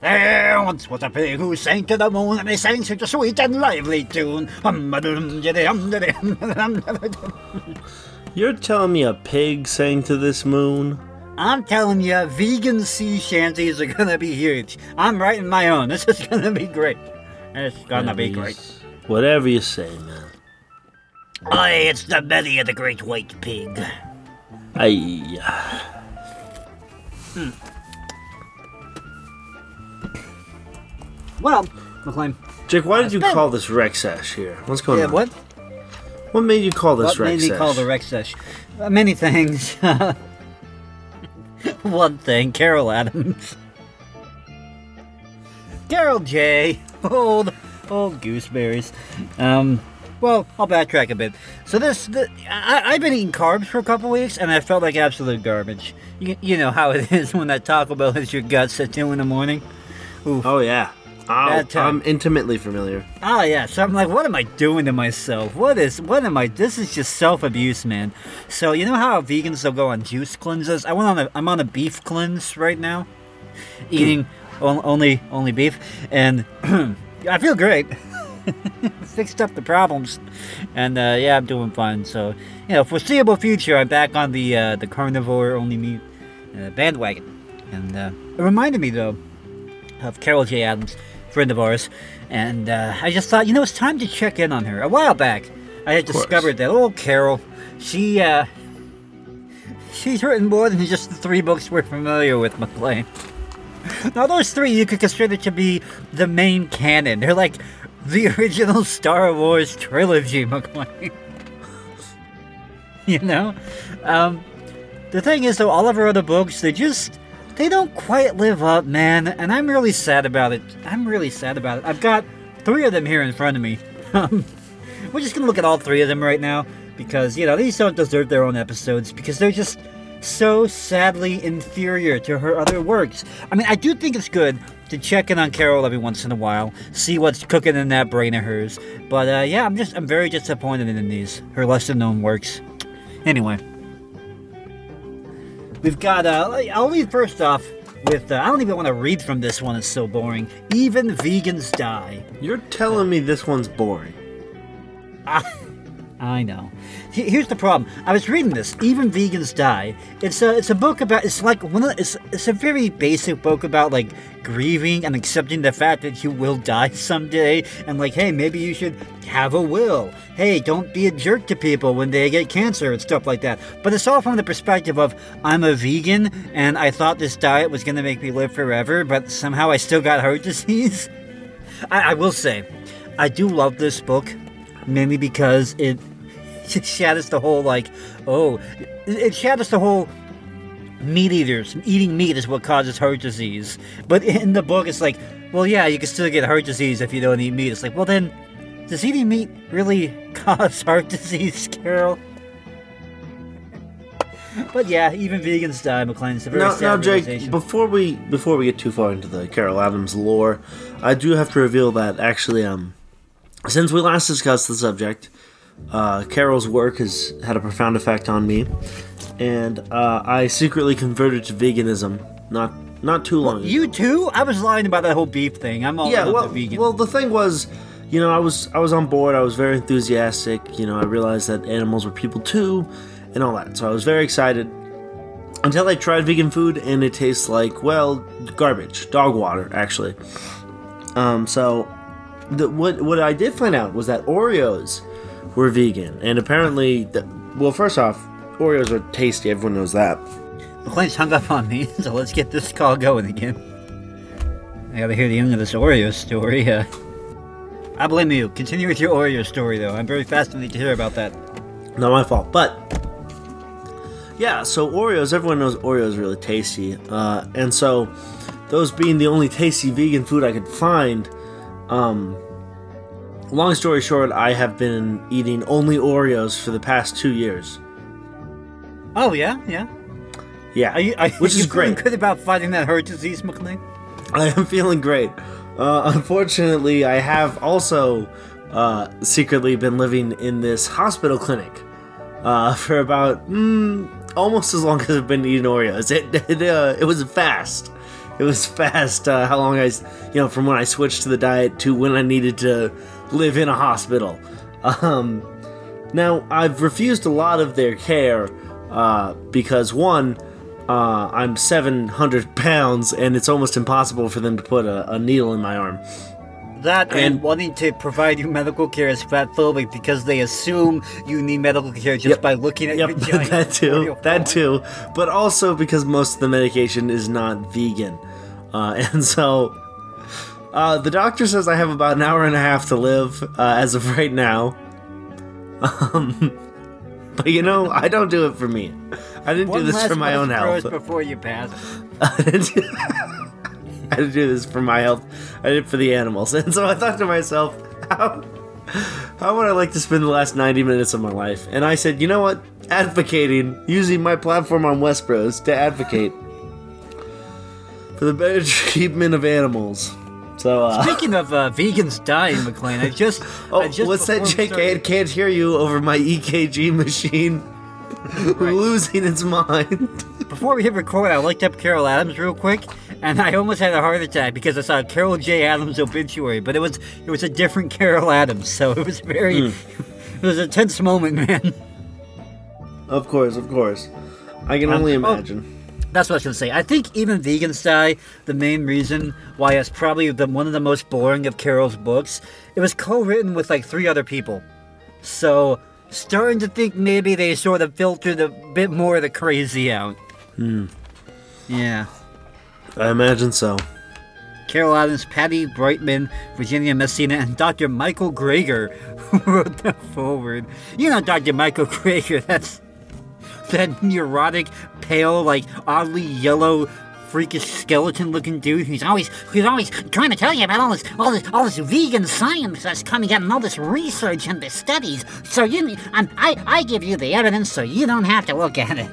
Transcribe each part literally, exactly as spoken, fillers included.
There once was a pig who sang to the moon, and he sang such a sweet and lively tune. You're telling me a pig sang to this moon? I'm telling you, vegan sea shanties are gonna be huge. I'm writing my own. This is gonna be great. It's gonna be great. Whatever you say, man. Aye, it's the belly of the great white pig. Aye. Hmm. Well, McClain. Jake, why did you been... call this Rexash here? What's going yeah, on? Yeah, what? What made you call this Rexash? What Rex made me call the Rexash? Uh, many things. One thing, Carol Adams. Carol J. Old, old gooseberries. Um, well, I'll backtrack a bit. So this, the, I, I've been eating carbs for a couple weeks, and I felt like absolute garbage. You, you know how it is when that Taco Bell hits your guts at two in the morning. Oof. Oh, yeah. Oh, I'm intimately familiar. Oh, yeah. So I'm like, what am I doing to myself? What is, what am I, this is just self-abuse, man. So you know how vegans will go on juice cleanses? I went on a, I'm on a beef cleanse right now. Eating on, only, only beef. And I feel great. Fixed up the problems. And, uh, yeah, I'm doing fine. So, you know, foreseeable future, I'm back on the, uh, the carnivore only meat uh, bandwagon. And, uh, it reminded me, though, of Carol J. Adams. Friend of ours, and uh, I just thought, you know, it's time to check in on her. A while back, I had discovered that old Carol, she, uh, she's written more than just the three books we're familiar with, McClain. Now, those three you could consider to be the main canon. They're like the original Star Wars trilogy, McClain. You know? Um, the thing is, though, all of her other books, they just... they don't quite live up, man, and I'm really sad about it. I'm really sad about it. I've got three of them here in front of me. We're just going to look at all three of them right now because, you know, these don't deserve their own episodes because they're just so sadly inferior to her other works. I mean, I do think it's good to check in on Carol every once in a while, see what's cooking in that brain of hers. But, uh, yeah, I'm just, I'm very disappointed in these, her lesser-known works. Anyway. We've got, uh, I'll lead first off with, uh, I don't even want to read from this one, it's so boring. Even Vegans Die. You're telling uh, me this one's boring. I, I know. Here's the problem. I was reading this, Even Vegans Die. It's a, it's a book about, it's like, one of the, it's, it's a very basic book about, like, grieving and accepting the fact that you will die someday. And like, hey, maybe you should have a will. Hey, don't be a jerk to people when they get cancer and stuff like that. But it's all from the perspective of, I'm a vegan, and I thought this diet was going to make me live forever, but somehow I still got heart disease. I, I will say, I do love this book, mainly because it shatters the whole, like, oh, it shatters the whole... meat eaters. Eating meat is what causes heart disease. But in the book, it's like, well, yeah, you can still get heart disease if you don't eat meat. It's like, well, then, does eating meat really cause heart disease, Carol? But yeah, Even Vegans Die, McClain. It's a very now, sad now, Jake, before we before we get too far into the Carol Adams lore, I do have to reveal that actually, um, since we last discussed the subject, uh, Carol's work has had a profound effect on me. And uh, I secretly converted to veganism not not too long ago. You too? I was lying about that whole beef thing. I'm all yeah, about well, the vegan. Well, the thing was, you know, I was I was on board. I was very enthusiastic. You know, I realized that animals were people too and all that. So I was very excited until I tried vegan food and it tastes like, well, garbage. Dog water, actually. Um, so the, what, what I did find out was that Oreos were vegan. And apparently, the, well, first off, Oreos are tasty, everyone knows that. McClain's hung up on me, so let's get this call going again. I gotta hear the end of this Oreo story. Uh, I blame you. Continue with your Oreo story, though. I'm very fascinated to hear about that. Not my fault, but... yeah, so Oreos, everyone knows Oreos are really tasty. Uh, and so, those being the only tasty vegan food I could find, um... long story short, I have been eating only Oreos for the past two years. Oh, yeah, yeah. Yeah, are you, are, which are you is great. Are you feeling good about fighting that heart disease, McClain? I am feeling great. Uh, unfortunately, I have also uh, secretly been living in this hospital clinic uh, for about mm, almost as long as I've been eating Oreos. It it, uh, it was a fast. it was fast uh, how long I, you know, from when I switched to the diet to when I needed to live in a hospital. Um, now, I've refused a lot of their care uh, because, one, uh, I'm seven hundred pounds, and it's almost impossible for them to put a, a needle in my arm. That and, and wanting to provide you medical care is fatphobic because they assume you need medical care just yep, by looking at yep, your giant that too, that too. But also because most of the medication is not vegan. Uh, and so uh, the doctor says I have about an hour and a half to live uh, as of right now. Um, but, you know, I don't do it for me. I didn't One do this for my own health. Before you pass. I didn't do I didn't do this for my health. I did it for the animals. And so I thought to myself, how, how would I like to spend the last ninety minutes of my life? And I said, you know what? Advocating, using my platform on Westbros to advocate for the better treatment of animals. So uh, speaking of uh, vegans dying, McLean, I just... oh, I just what's that, J K? It can't hear you over my E K G machine. Right. Losing its mind. Before we hit record, I looked up Carol Adams real quick, and I almost had a heart attack because I saw Carol J. Adams' obituary, but it was it was a different Carol Adams, so it was very mm. it was a tense moment, man. Of course, of course. I can um, only imagine. Oh, that's what I was gonna say. I think Even Vegans Die, the main reason why it's probably the, one of the most boring of Carol's books. It was co-written with like three other people, so. Starting to think maybe they sort of filtered a bit more of the crazy out. Hmm. Yeah. I imagine so. Carol Adams, Patty Brightman, Virginia Messina, and Doctor Michael Greger wrote that forward. You know Doctor Michael Greger, that's that neurotic, pale, like oddly yellow, freakish skeleton-looking dude who's always who's always trying to tell you about all this all this all this vegan science that's coming out and all this research and the studies. So you, and I I give you the evidence so you don't have to look at it.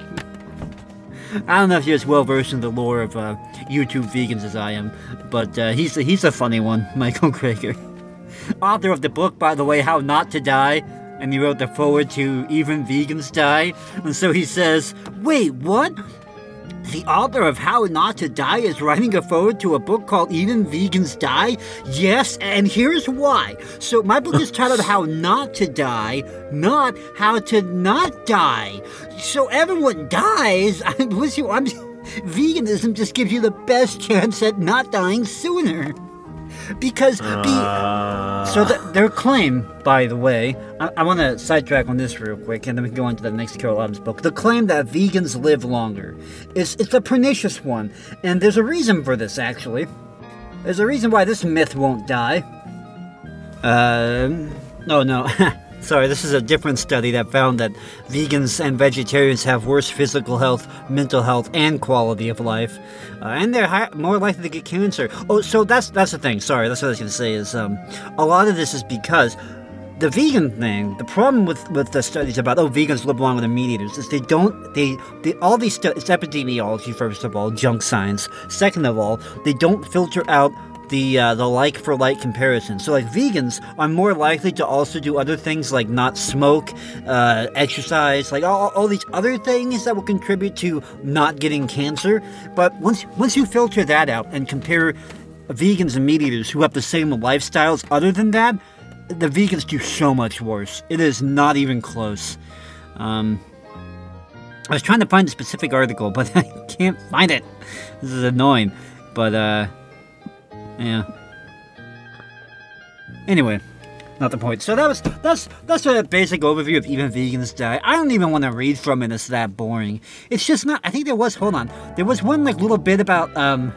I don't know if you're as well versed in the lore of uh, YouTube vegans as I am, but uh, he's he's a funny one, Michael Greger, author of the book, by the way, How Not to Die, and he wrote the foreword to Even Vegans Die, and so he says, "Wait, what?" The author of How Not to Die is writing a foreword to a book called Even Vegans Die? Yes, and here's why. So my book is titled How Not to Die, not How to Not Die. So everyone dies. I'm, listen, I'm, veganism just gives you the best chance at not dying sooner. Because uh... be, so the, their claim, by the way, I, I want to sidetrack on this real quick, and then we can go on to the next Carol Adams book. The claim that vegans live longer is it's a pernicious one, and there's a reason for this. Actually, there's a reason why this myth won't die. Um, oh no, sorry, this is a different study that found that vegans and vegetarians have worse physical health, mental health, and quality of life. Uh, and they're high, more likely to get cancer. Oh, so that's that's the thing. Sorry, that's what I was going to say is um, a lot of this is because the vegan thing, the problem with, with the studies about, oh, vegans live longer than meat eaters, is they don't, they, they all these studies, it's epidemiology, first of all, junk science. Second of all, they don't filter out the uh, the like-for-like comparison. So, like, vegans are more likely to also do other things like not smoke, uh, exercise, like all, all these other things that will contribute to not getting cancer. But once once you filter that out and compare vegans and meat eaters who have the same lifestyles other than that, the vegans do so much worse. It is not even close. Um, I was trying to find a specific article, but I can't find it. This is annoying. But, uh... yeah. Anyway, not the point. So that was that's that's a basic overview of Even Vegans Die. I don't even want to read from it. It's that boring. It's just not. I think there was. Hold on. There was one like little bit about um.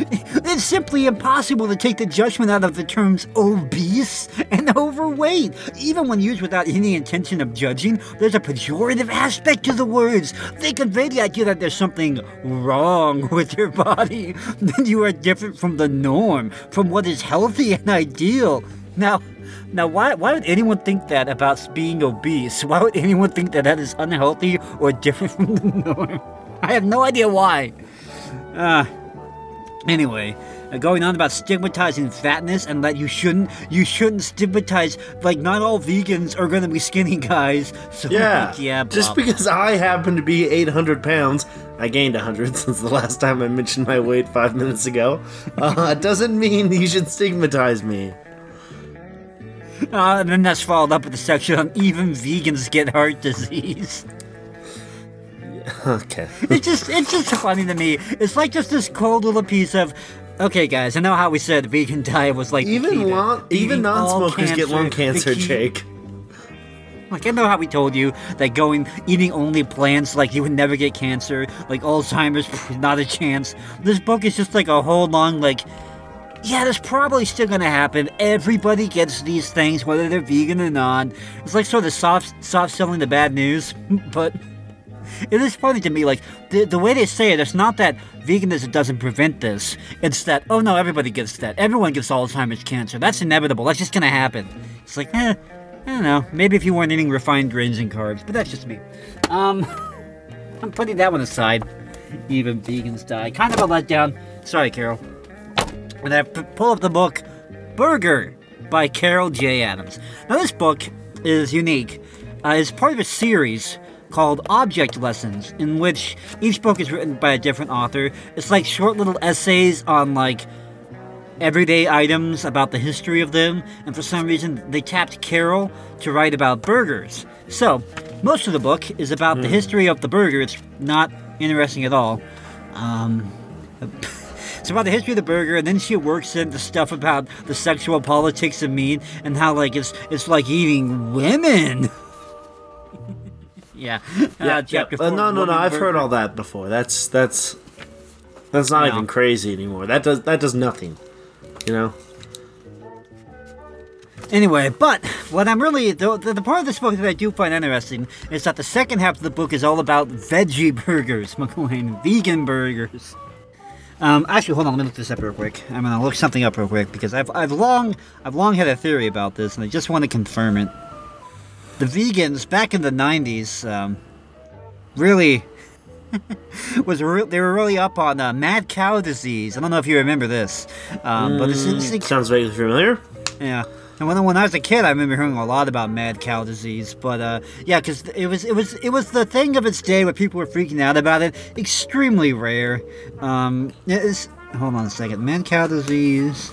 It's simply impossible to take the judgment out of the terms obese and overweight. Even when used without any intention of judging, there's a pejorative aspect to the words. They convey the idea that there's something wrong with your body, that you are different from the norm, from what is healthy and ideal. Now, now, why why would anyone think that about being obese? Why would anyone think that that is unhealthy or different from the norm? I have no idea why. Ah. Uh, Anyway, going on about stigmatizing fatness and that you shouldn't, you shouldn't stigmatize, like, not all vegans are going to be skinny guys. So yeah, like, yeah just because I happen to be eight hundred pounds, I gained one hundred since the last time I mentioned my weight five minutes ago, uh, doesn't mean you should stigmatize me. Uh, and then that's followed up with the section on even vegans get heart disease. Okay. it's just it's just funny to me. It's like just this cold little piece of, okay, guys, I know how we said vegan diet was like even long, even non-smokers get lung cancer, Jake. Like, I know how we told you that going eating only plants, like, you would never get cancer, like Alzheimer's, not a chance. This book is just like a whole long, like, yeah, that's probably still going to happen. Everybody gets these things, whether they're vegan or not. It's like sort of soft soft selling the bad news, but. It is funny to me, like, the the way they say it, it's not that veganism doesn't prevent this. It's that, oh, no, everybody gets that. Everyone gets Alzheimer's cancer. That's inevitable. That's just going to happen. It's like, eh, I don't know. Maybe if you weren't eating refined grains and carbs, but that's just me. Um, I'm putting that one aside. Even vegans die. Kind of a letdown. Sorry, Carol. And I pull up the book, Burger, by Carol J. Adams. Now, this book is unique. Uh, it's part of a series called Object Lessons, in which each book is written by a different author. It's like short little essays on, like, everyday items, about the history of them, and for some reason they tapped Carol to write about burgers. So, most of the book is about mm. the history of the burger. It's not interesting at all. Um... It's about the history of the burger, and then she works into stuff about the sexual politics of meat, and how, like, it's it's like eating women. Yeah. yeah uh, chapter yeah. four, uh, no, no, no. I've burger. heard all that before. That's that's that's not no. even crazy anymore. That does that does nothing, you know. Anyway, but what I'm really the, the the part of this book that I do find interesting is that the second half of the book is all about veggie burgers, McLean, vegan burgers. Um, actually, hold on. Let me look this up real quick. I'm gonna look something up real quick because I've I've long I've long had a theory about this, and I just want to confirm it. The vegans back in the nineties um, really was re- they were really up on uh, mad cow disease. I don't know if you remember this, um, mm, but it's, it's, it sounds vaguely familiar. Yeah, and when when I was a kid, I remember hearing a lot about mad cow disease. But uh, yeah, because it was it was it was the thing of its day where people were freaking out about it. Extremely rare. Um, it's, hold on a second, mad cow disease.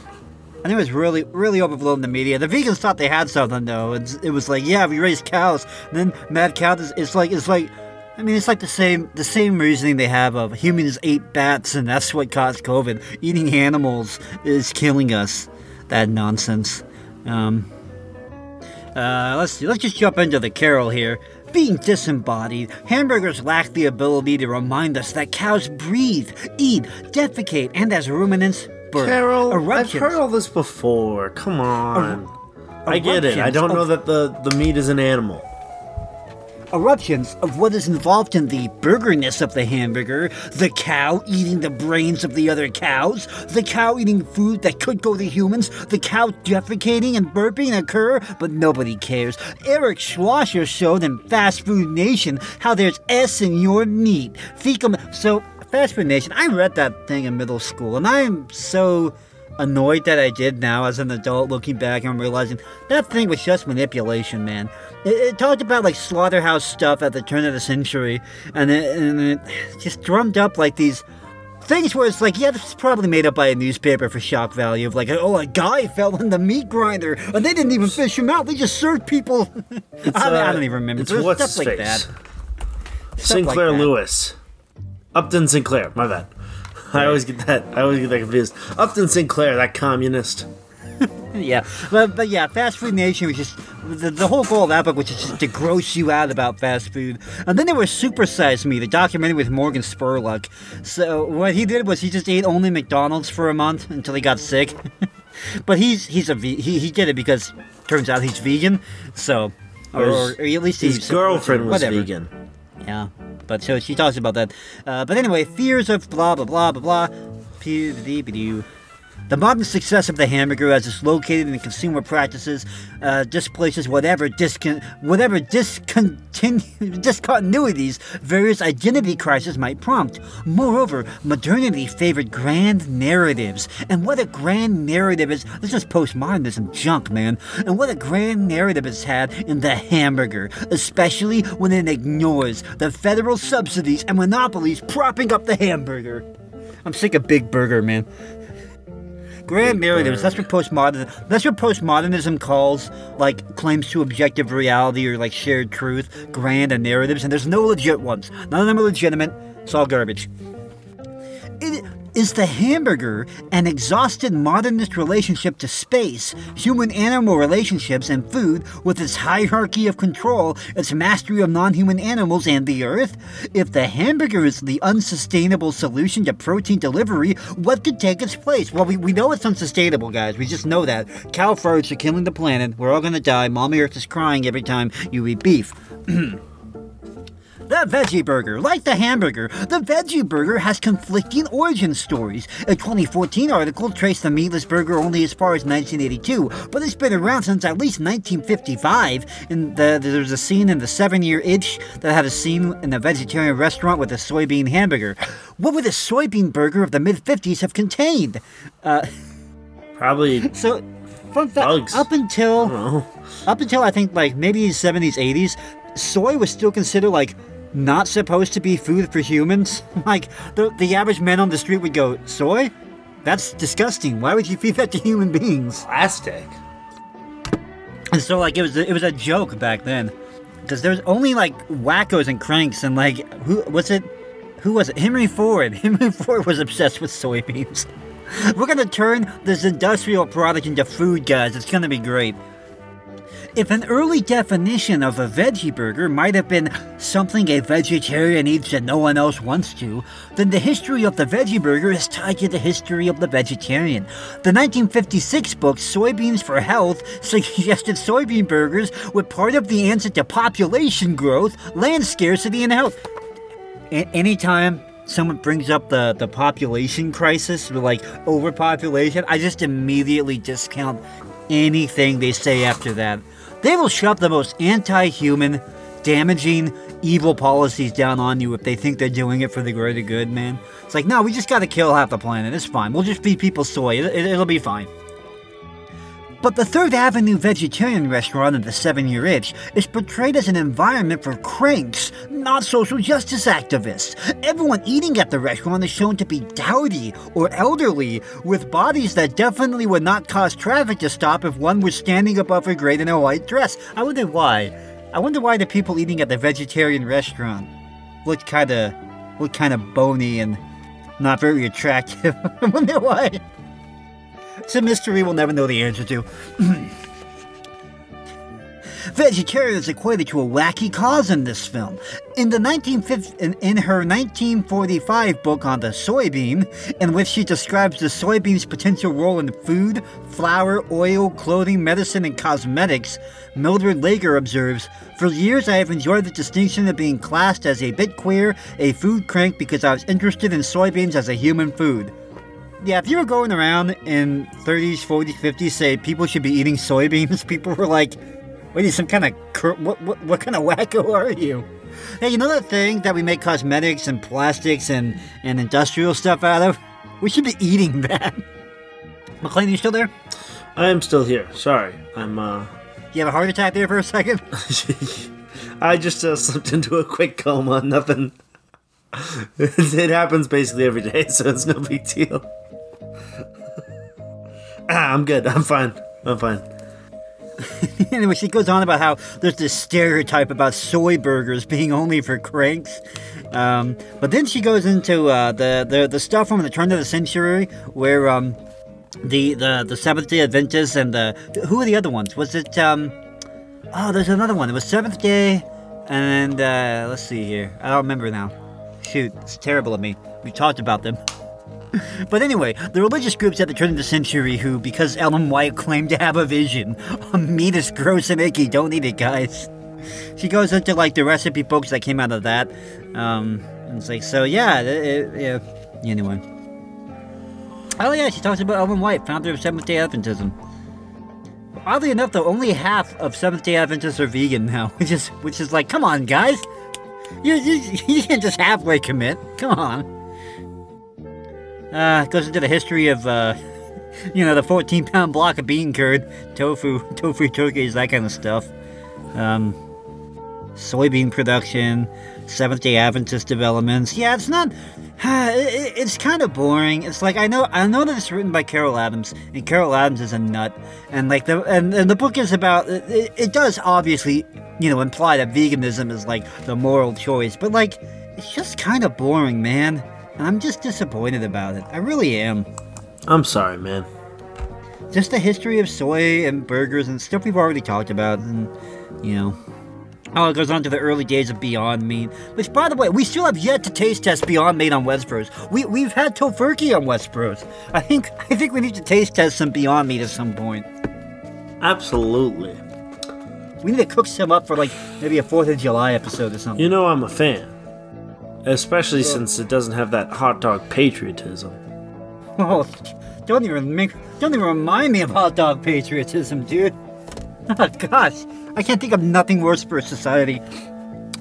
And it was really, really overblown in the media. The vegans thought they had something, though. It's, it was like, yeah, we raise cows. And then mad cow, it's like, it's like, I mean, it's like the same, the same reasoning they have of humans ate bats, and that's what caused COVID. Eating animals is killing us. That nonsense. Um, uh, let's see. Let's just jump into the Carol here. Being disembodied, hamburgers lack the ability to remind us that cows breathe, eat, defecate, and as ruminants, Carol, eruptions. I've heard all this before. Come on. Er- I get it. I don't know of, that the, the meat is an animal. Eruptions of what is involved in the burgerness of the hamburger, the cow eating the brains of the other cows, the cow eating food that could go to humans, the cow defecating and burping occur, but nobody cares. Eric Schlosser showed in Fast Food Nation how there's S in your meat. Fecal... So... Fast Food Nation, I read that thing in middle school, and I am so annoyed that I did now as an adult looking back and realizing that thing was just manipulation, man. It, it talked about, like, slaughterhouse stuff at the turn of the century, and it, and it just drummed up, like, these things where it's like, yeah, this is probably made up by a newspaper for shock value of, like, oh, a guy fell in the meat grinder, and they didn't even fish him out, they just served people. It's, I, uh, I don't even remember. It's what's stuff space. Like that. Stuff Sinclair like that. Lewis. Upton Sinclair, my bad. I always get that. I always get that confused. Upton Sinclair, that communist. yeah, but, but yeah, Fast Food Nation was just the, the whole goal of that book was just to gross you out about fast food. And then there was Super Size Me, the documentary with Morgan Spurlock. So what he did was he just ate only McDonald's for a month until he got sick. but he's he's a ve- he he did it because turns out he's vegan. So or, or, or at least his he's girlfriend so, was whatever. Vegan. Yeah. But so she talks about that. Uh, but anyway, fears of blah, blah, blah, blah, blah. The modern success of the hamburger, as it's located in consumer practices, uh, displaces whatever discon- whatever discontinu- discontinuities various identity crises might prompt. Moreover, modernity favored grand narratives. And what a grand narrative is, this is postmodernism junk, man. And what a grand narrative it's had in the hamburger, especially when it ignores the federal subsidies and monopolies propping up the hamburger. I'm sick of Big Burger, man. Grand narratives, that's what postmodernism, that's what postmodernism calls, like, claims to objective reality or, like, shared truth, grand and narratives, and there's no legit ones. None of them are legitimate. It's all garbage. It, is the hamburger an exhausted modernist relationship to space, human-animal relationships, and food with its hierarchy of control, its mastery of non-human animals and the earth? If the hamburger is the unsustainable solution to protein delivery, what could take its place? Well, we, we know it's unsustainable, guys. We just know that. Cow farts are killing the planet. We're all gonna die. Mommy Earth is crying every time you eat beef. The veggie burger, like the hamburger, the veggie burger has conflicting origin stories. A twenty fourteen article traced the meatless burger only as far as nineteen eighty-two, but it's been around since at least nineteen fifty-five. And the, there was a scene in The Seven Year Itch that had a scene in a vegetarian restaurant with a soybean hamburger. What would the soybean burger of the mid fifties have contained? Uh, Probably. So. Fun fact, up until, oh. up until I think like maybe seventies, eighties, soy was still considered like not supposed to be food for humans. Like the the average man on the street would go, soy? That's disgusting. Why would you feed that to human beings? Plastic. And so like it was it was a joke back then, because there was only like wackos and cranks and like who was it? Who was it? Henry Ford. Henry Ford was obsessed with soybeans. We're going to turn this industrial product into food, guys. It's going to be great. If an early definition of a veggie burger might have been something a vegetarian eats that no one else wants to, then the history of the veggie burger is tied to the history of the vegetarian. The nineteen fifty-six book Soybeans for Health suggested soybean burgers were part of the answer to population growth, land scarcity, and health. A- anytime... someone brings up the, the population crisis, like overpopulation, I just immediately discount anything they say after that. They will shove the most anti-human, damaging, evil policies down on you if they think they're doing it for the greater good, man. It's like, no, we just gotta kill half the planet. It's fine. We'll just feed people soy. It, it, it'll be fine. But the Third Avenue vegetarian restaurant in The Seven Year Itch is portrayed as an environment for cranks, not social justice activists. Everyone eating at the restaurant is shown to be dowdy or elderly, with bodies that definitely would not cause traffic to stop if one was standing above a grate in a white dress. I wonder why. I wonder why the people eating at the vegetarian restaurant look kind of look kind of bony and not very attractive. I wonder why. It's a mystery we'll never know the answer to. Vegetarian is equated to a wacky cause in this film. In the nineteen fifty, in, in her nineteen forty-five book on the soybean, in which she describes the soybean's potential role in food, flour, oil, clothing, medicine, and cosmetics, Mildred Lager observes, "For years I have enjoyed the distinction of being classed as a bit queer, a food crank, because I was interested in soybeans as a human food." Yeah, if you were going around in thirties, forties, fifties, say people should be eating soybeans, people were like, what are you, some kind of, cur- what, what what kind of wacko are you? Hey, you know that thing that we make cosmetics and plastics and, and industrial stuff out of? We should be eating that. McLean, are you still there? I am still here. Sorry. I'm, uh... You have a heart attack there for a second? I just uh, slipped into a quick coma. Nothing. It happens basically every day, so it's no big deal. Ah, I'm good. I'm fine. I'm fine. Anyway, she goes on about how there's this stereotype about soy burgers being only for cranks. Um, but then she goes into uh, the, the the stuff from the turn of the century where um, the, the, the Seventh-day Adventists and the... Who are the other ones? Was it... Um, oh, there's another one. It was Seventh-day and... Uh, let's see here. I don't remember now. Shoot, it's terrible of me. We talked about them. But anyway, the religious groups at the turn of the century who, because Ellen White claimed to have a vision, meat is gross and icky, don't eat it, guys. She goes into, like, the recipe books that came out of that. Um, and it's like, so, yeah, it, it, yeah, anyway. Oh yeah, she talks about Ellen White, founder of Seventh-day Adventism. Oddly enough, though, only half of Seventh-day Adventists are vegan now, which is which is like, come on, guys, you you, you can't just halfway commit. Come on. Uh, it goes into the history of, uh, you know, the fourteen-pound block of bean curd, tofu, tofu turkeys, that kind of stuff. Um, soybean production, Seventh-day Adventist developments. Yeah, it's not... Uh, it, it's kind of boring. It's like, I know I know that it's written by Carol Adams, and Carol Adams is a nut. And, like, the and, and the book is about... It, it does obviously, you know, imply that veganism is, like, the moral choice. But, like, it's just kind of boring, man. I'm just disappointed about it. I really am. I'm sorry, man. Just the history of soy and burgers and stuff we've already talked about, and, you know. Oh, it goes on to the early days of Beyond Meat. Which, by the way, we still have yet to taste test Beyond Meat on Westbros. We, we've had Tofurky on Westbros. I think I think we need to taste test some Beyond Meat at some point. Absolutely. We need to cook some up for, like, maybe a fourth of July episode or something. You know I'm a fan. Especially so, since it doesn't have that hot dog patriotism. Oh, don't even make, don't even remind me of hot dog patriotism, dude. Oh gosh, I can't think of nothing worse for a society.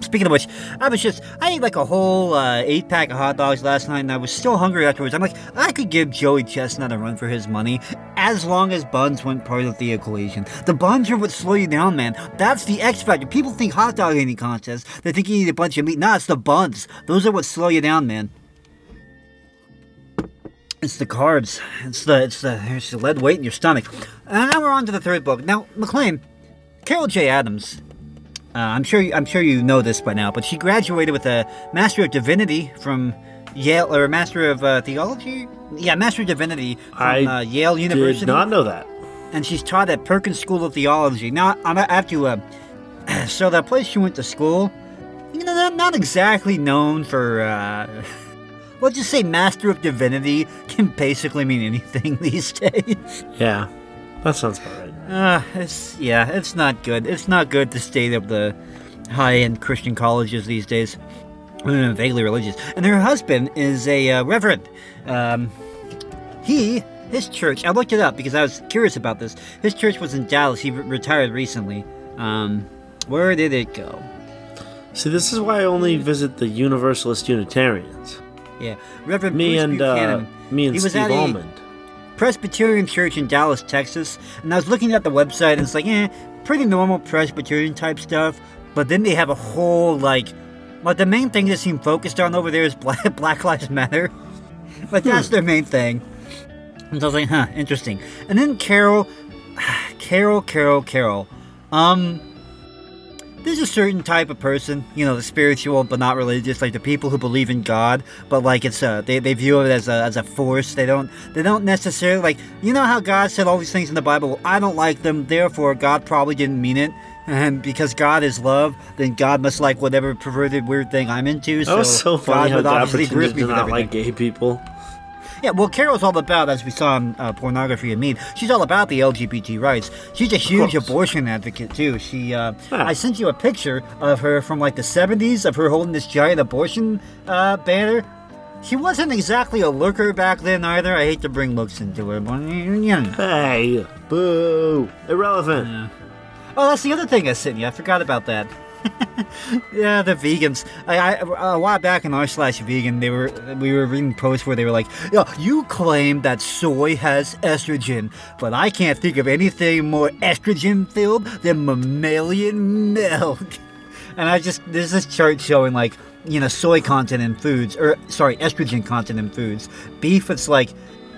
Speaking of which, I was just, I ate like a whole uh, eight pack of hot dogs last night, and I was still hungry afterwards. I'm like, I could give Joey Chestnut a run for his money, as long as buns weren't part of the equation. The buns are what slow you down, man. That's the X factor. People think hot dog eating contests, they think you eat a bunch of meat. Nah, it's the buns. Those are what slow you down, man. It's the carbs. It's the, it's the, it's the lead weight in your stomach. And now we're on to the third book. Now, McLean, Carol J. Adams. Uh, I'm sure I'm sure you know this by now, but she graduated with a Master of Divinity from Yale, or a Master of uh, Theology? Yeah, Master of Divinity from I uh, Yale University. I did not know that. And she's taught at Perkins School of Theology. Now, I have to, uh, so that place she went to school, you know, they're not exactly known for, uh, let's just say Master of Divinity can basically mean anything these days. Yeah, that sounds about right. Uh, it's, yeah, it's not good. It's not good the state of the high-end Christian colleges these days. Uh, vaguely religious. And her husband is a uh, reverend. Um, he, his church, I looked it up because I was curious about this. His church was in Dallas. He re- retired recently. Um, where did it go? See, this is why I only visit the Universalist Unitarians. Yeah, Reverend me Bruce and, Buchanan. Uh, me and he was Steve Almond. Presbyterian Church in Dallas, Texas, and I was looking at the website, and it's like, eh, pretty normal Presbyterian type stuff, but then they have a whole, like, like the main thing they seem focused on over there is Black, Black Lives Matter, but hmm. that's their main thing, and so I was like, huh, interesting. And then Carol, Carol, Carol, Carol, um... there's a certain type of person, you know, the spiritual but not religious, like the people who believe in God, but like it's a, they, they view it as a as a force. They don't they don't necessarily, like, you know how God said all these things in the Bible, well, I don't like them, therefore God probably didn't mean it, and because God is love, then God must like whatever perverted weird thing I'm into. So that was so funny God how God pretended to not like gay people. Yeah, well, Carol's all about, as we saw in uh, Pornography of Meat, she's all about the L G B T rights. She's a huge abortion advocate, too. She, uh, huh. I sent you a picture of her from, like, the seventies, of her holding this giant abortion uh, banner. She wasn't exactly a lurker back then, either. I hate to bring looks into her, but, you know. Hey, boo. Irrelevant. Yeah. Oh, that's the other thing I sent you. I forgot about that. Yeah, the vegans. I, I, a while back in r slash vegan, they were we were reading posts where they were like, yo, you claim that soy has estrogen, but I can't think of anything more estrogen-filled than mammalian milk. And I just, there's this chart showing, like, you know, soy content in foods, or, sorry, estrogen content in foods. Beef, it's like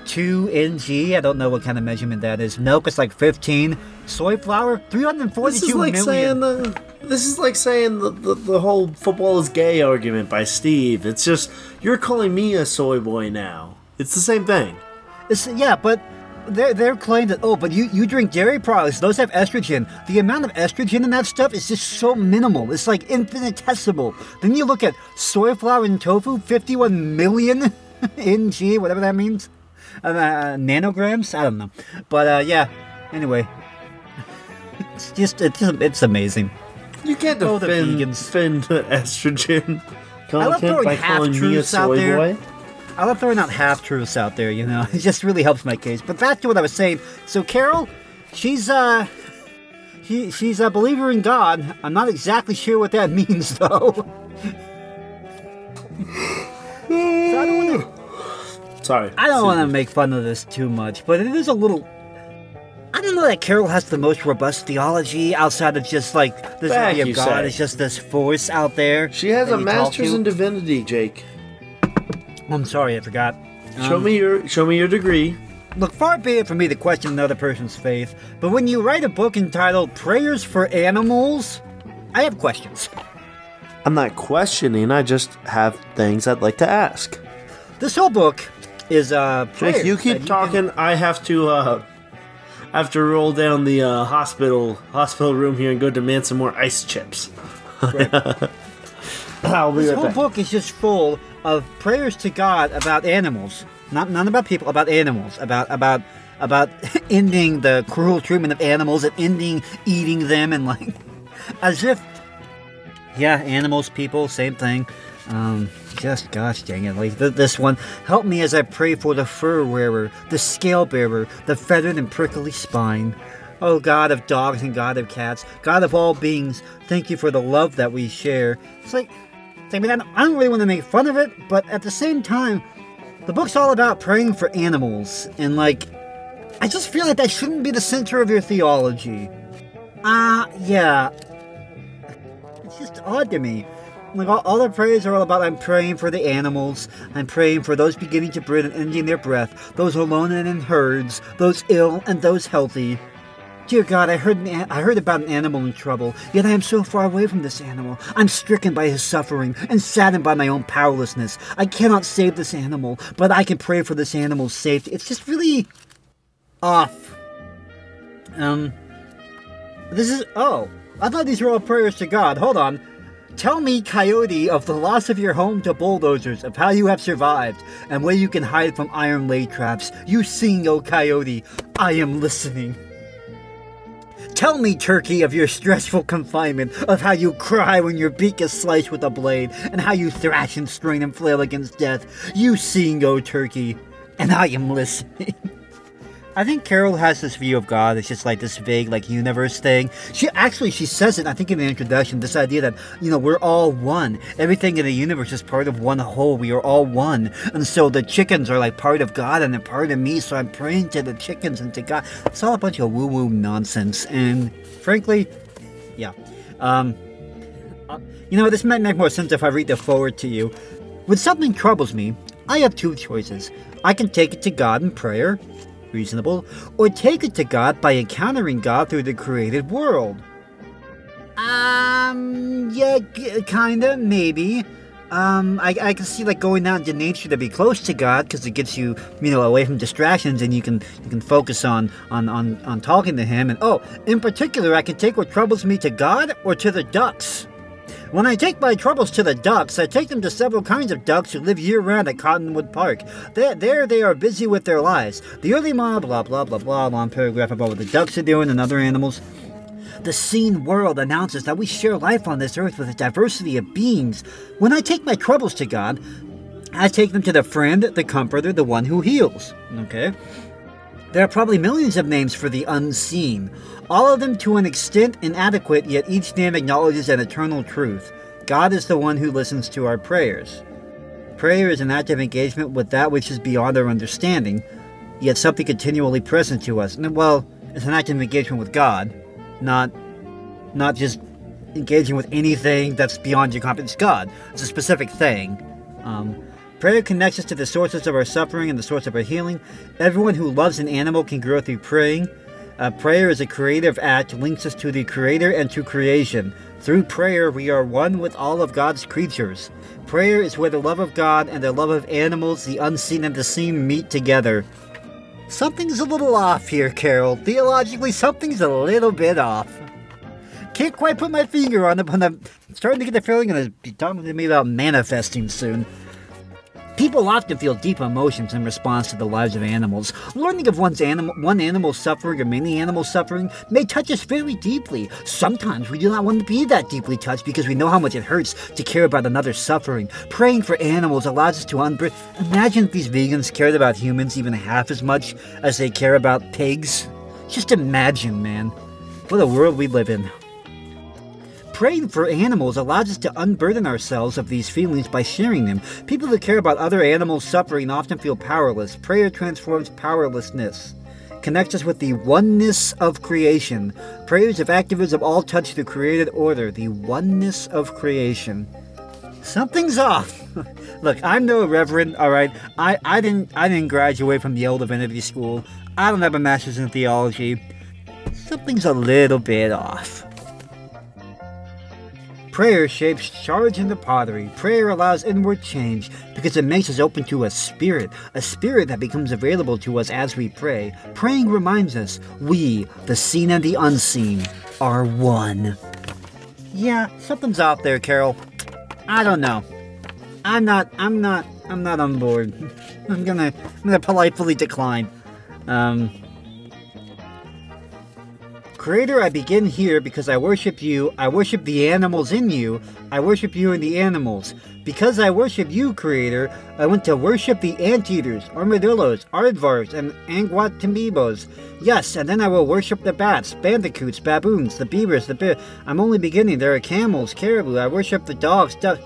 two N G. I don't know what kind of measurement that is. Milk is like fifteen. Soy flour, three hundred forty-two million. This is like saying the, this is like saying the, the, the whole football is gay argument by Steve. It's just, you're calling me a soy boy now. It's the same thing. It's, yeah, but they're, they're claiming that, oh, but you, you drink dairy products. Those have estrogen. The amount of estrogen in that stuff is just so minimal. It's like infinitesimal. Then you look at soy flour and tofu, fifty-one million N G, whatever that means. Uh, nanograms? I don't know. But, uh, yeah. Anyway. It's just, it's, it's amazing. You can't defend, oh, the vegans. Defend estrogen content by calling me a soy boy. I love throwing out half-truths out there, you know. It just really helps my case. But back to what I was saying. So Carol, she's, uh... She, she's a believer in God. I'm not exactly sure what that means, though. So I don't wanna, Sorry. I don't want to make fun of this too much, but it is a little... I don't know that Carol has the most robust theology outside of just, like, this Back idea of God. Say. It's just this force out there. She has a master's in divinity, Jake. I'm sorry, I forgot. Show um, me your show me your degree. Look, far be it for me to question another person's faith, but when you write a book entitled Prayers for Animals, I have questions. I'm not questioning, I just have things I'd like to ask. This whole book is, uh, prayers. Jake, you keep you talking, can... I have to, uh, I have to roll down the, uh, hospital, hospital room here and go demand some more ice chips. Right. I'll be this right whole back. Book is just full of prayers to God about animals. Not none about people, about animals, about about about ending the cruel treatment of animals and ending eating them, and like as if, yeah, animals, people, same thing. Um, just gosh dang it, like th- this one. Help me as I pray for the fur wearer, the scale bearer, the feathered and prickly spine. Oh God of dogs and God of cats, God of all beings, thank you for the love that we share. It's like, I mean, I don't, I don't really want to make fun of it, but at the same time. The book's all about praying for animals, and, like, I just feel like that shouldn't be the center of your theology. Ah, uh, yeah. It's just odd to me. Like, all, all the prayers are all about I'm praying for the animals, I'm praying for those beginning to breathe and ending their breath, those alone and in herds, those ill and those healthy. Dear God, I heard, an, I heard about an animal in trouble, yet I am so far away from this animal. I'm stricken by his suffering and saddened by my own powerlessness. I cannot save this animal, but I can pray for this animal's safety. It's just really off. Um, this is, oh, I thought these were all prayers to God. Hold on. Tell me, coyote, of the loss of your home to bulldozers, of how you have survived, and where you can hide from iron lay traps. You sing, O coyote, I am listening. Tell me, turkey, of your stressful confinement, of how you cry when your beak is sliced with a blade, and how you thrash and strain and flail against death. You sing, O turkey, and I am listening. I think Carol has this view of God. It's just like this vague, like, universe thing. She actually, she says it, I think in the introduction, this idea that, you know, we're all one. Everything in the universe is part of one whole. We are all one. And so the chickens are like part of God and they're part of me. So I'm praying to the chickens and to God. It's all a bunch of woo-woo nonsense. And frankly, yeah. Um, uh, you know, this might make more sense if I read the forward to you. When something troubles me, I have two choices. I can take it to God in prayer. Reasonable, or take it to God by encountering God through the created world. Um, yeah, g- kinda, maybe. Um, I, I can see, like, going out into nature to be close to God, because it gets you, you know, away from distractions, and you can you can focus on, on, on, on talking to Him. And, oh, in particular, I can take what troubles me to God or to the ducks. When I take my troubles to the ducks, I take them to several kinds of ducks who live year-round at Cottonwood Park. There, there they are busy with their lives. The early mob, blah, blah, blah, blah, long paragraph about what the ducks are doing and other animals. The seen world announces that we share life on this earth with a diversity of beings. When I take my troubles to God, I take them to the friend, the comforter, the one who heals. Okay? There are probably millions of names for the unseen. All of them to an extent inadequate, yet each name acknowledges an eternal truth. God is the one who listens to our prayers. Prayer is an active engagement with that which is beyond our understanding, yet something continually present to us. And, well, it's an active engagement with God, not not just engaging with anything that's beyond your competence. It's God. It's a specific thing. Um... Prayer connects us to the sources of our suffering and the source of our healing. Everyone who loves an animal can grow through praying. Uh, prayer is a creative act, links us to the Creator and to creation. Through prayer, we are one with all of God's creatures. Prayer is where the love of God and the love of animals, the unseen and the seen, meet together. Something's a little off here, Carol. Theologically, something's a little bit off. Can't quite put my finger on it, but I'm starting to get the feeling I'm going to be talking to me about manifesting soon. People often feel deep emotions in response to the lives of animals. Learning of one's animal, one animal's suffering or many animals' suffering may touch us very deeply. Sometimes we do not want to be that deeply touched because we know how much it hurts to care about another's suffering. Praying for animals allows us to unbreak. Imagine if these vegans cared about humans even half as much as they care about pigs. Just imagine, man. What a world we live in. Praying for animals allows us to unburden ourselves of these feelings by sharing them. People who care about other animals suffering often feel powerless. Prayer transforms powerlessness. Connects us with the oneness of creation. Prayers of activism all touch the created order, the oneness of creation. Something's off. Look, I'm no reverend, all right? I, I didn't I didn't graduate from Yale Divinity School. I don't have a master's in theology. Something's a little bit off. Prayer shapes charge into pottery. Prayer allows inward change because it makes us open to a spirit, a spirit that becomes available to us as we pray. Praying reminds us we, the seen and the unseen, are one. Yeah, something's out there, Carol. I don't know. I'm not, I'm not, I'm not on board. I'm gonna, I'm gonna politely decline. Um... Creator, I begin here because I worship you. I worship the animals in you. I worship you and the animals. Because I worship you, Creator, I want to worship the anteaters, armadillos, aardvarks, and anguatimibos. Yes, and then I will worship the bats, bandicoots, baboons, the beavers, the bear. I'm only beginning. There are camels, caribou. I worship the dogs, ducks.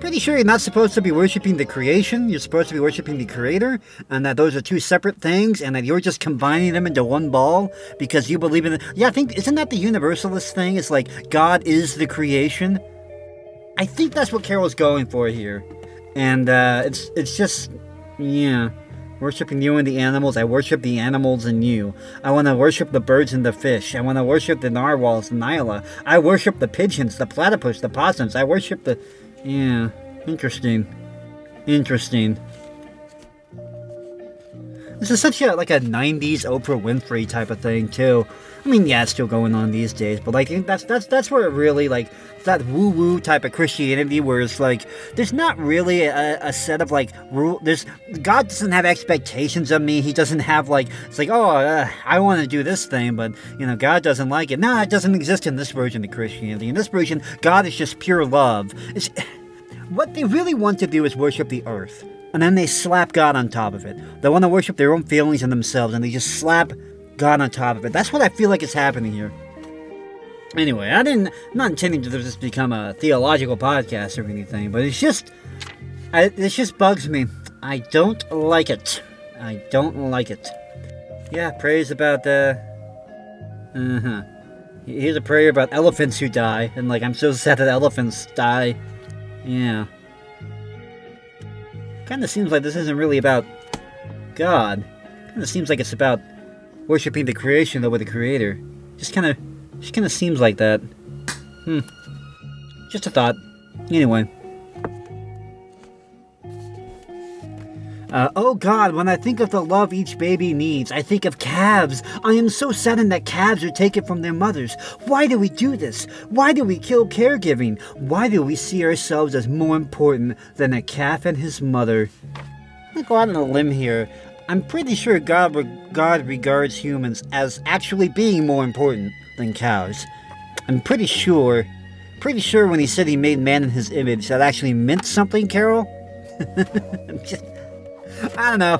Pretty sure you're not supposed to be worshiping the creation. You're supposed to be worshiping the Creator, and that those are two separate things, and that you're just combining them into one ball because you believe in it. Yeah, I think, isn't that the universalist thing? It's like, God is the creation. I think that's what Carol's going for here. And uh, it's it's just, yeah, worshiping you and the animals. I worship the animals and you. I want to worship the birds and the fish. I want to worship the narwhals, the Nyla. I worship the pigeons, the platypus, the possums. I worship the... Yeah, interesting. Interesting. This is such a, like a nineties Oprah Winfrey type of thing, too. I mean, yeah, it's still going on these days, but, like, that's that's that's where it really, like, that woo-woo type of Christianity where it's, like, there's not really a, a set of, like, rule. There's, God doesn't have expectations of me. He doesn't have, like, it's like, oh, uh, I want to do this thing, but, you know, God doesn't like it. No, it doesn't exist in this version of Christianity. In this version, God is just pure love. It's, what they really want to do is worship the earth, and then they slap God on top of it. They want to worship their own feelings and themselves, and they just slap God on top of it. That's what I feel like is happening here. Anyway, I didn't, I'm not intending to just become a theological podcast or anything, but it's just, I, it just bugs me. I don't like it. I don't like it. Yeah, prayers about, uh, uh-huh. Here's a prayer about elephants who die, and like, I'm so sad that elephants die. Yeah. Kind of seems like this isn't really about God. Kind of seems like it's about worshipping the creation over the Creator. Just kind of, just kind of seems like that. Hmm. Just a thought. Anyway. Uh, oh God, when I think of the love each baby needs, I think of calves. I am so saddened that calves are taken from their mothers. Why do we do this? Why do we kill caregiving? Why do we see ourselves as more important than a calf and his mother? I'm going to go out on a limb here. I'm pretty sure God, God regards humans as actually being more important than cows. I'm pretty sure, pretty sure when he said he made man in his image, that actually meant something, Carol? Just, I don't know.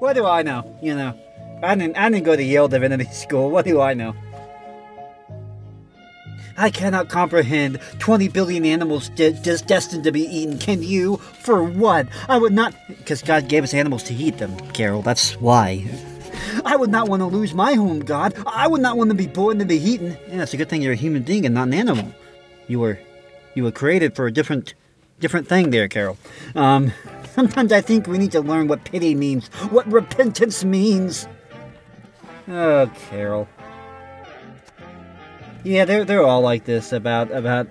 What do I know? You know, I didn't, I didn't go to Yale Divinity School. What do I know? I cannot comprehend twenty billion animals de- de- destined to be eaten. Can you? For what? I would not... Because God gave us animals to eat them, Carol. That's why. I would not want to lose my home, God. I would not want to be born to be eaten. Yeah, it's a good thing you're a human being and not an animal. You were you were created for a different different thing there, Carol. Um, sometimes I think we need to learn what pity means, what repentance means. Oh, Carol. Yeah, they're they're all like this about about.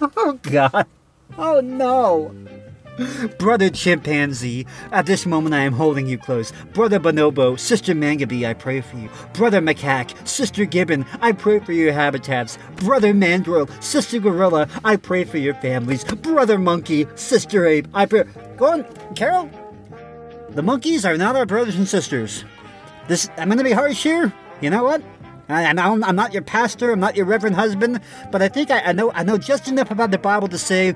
Oh God! Oh no! Brother Chimpanzee, at this moment I am holding you close. Brother Bonobo, Sister Mangabey, I pray for you. Brother Macaque, Sister Gibbon, I pray for your habitats. Brother Mandrill, Sister Gorilla, I pray for your families. Brother Monkey, Sister Ape, I pray... Go on, Carol. The monkeys are not our brothers and sisters. This, I'm going to be harsh here. You know what? I, I'm, I'm not your pastor, I'm not your reverend husband, but I think I, I know I know just enough about the Bible to say...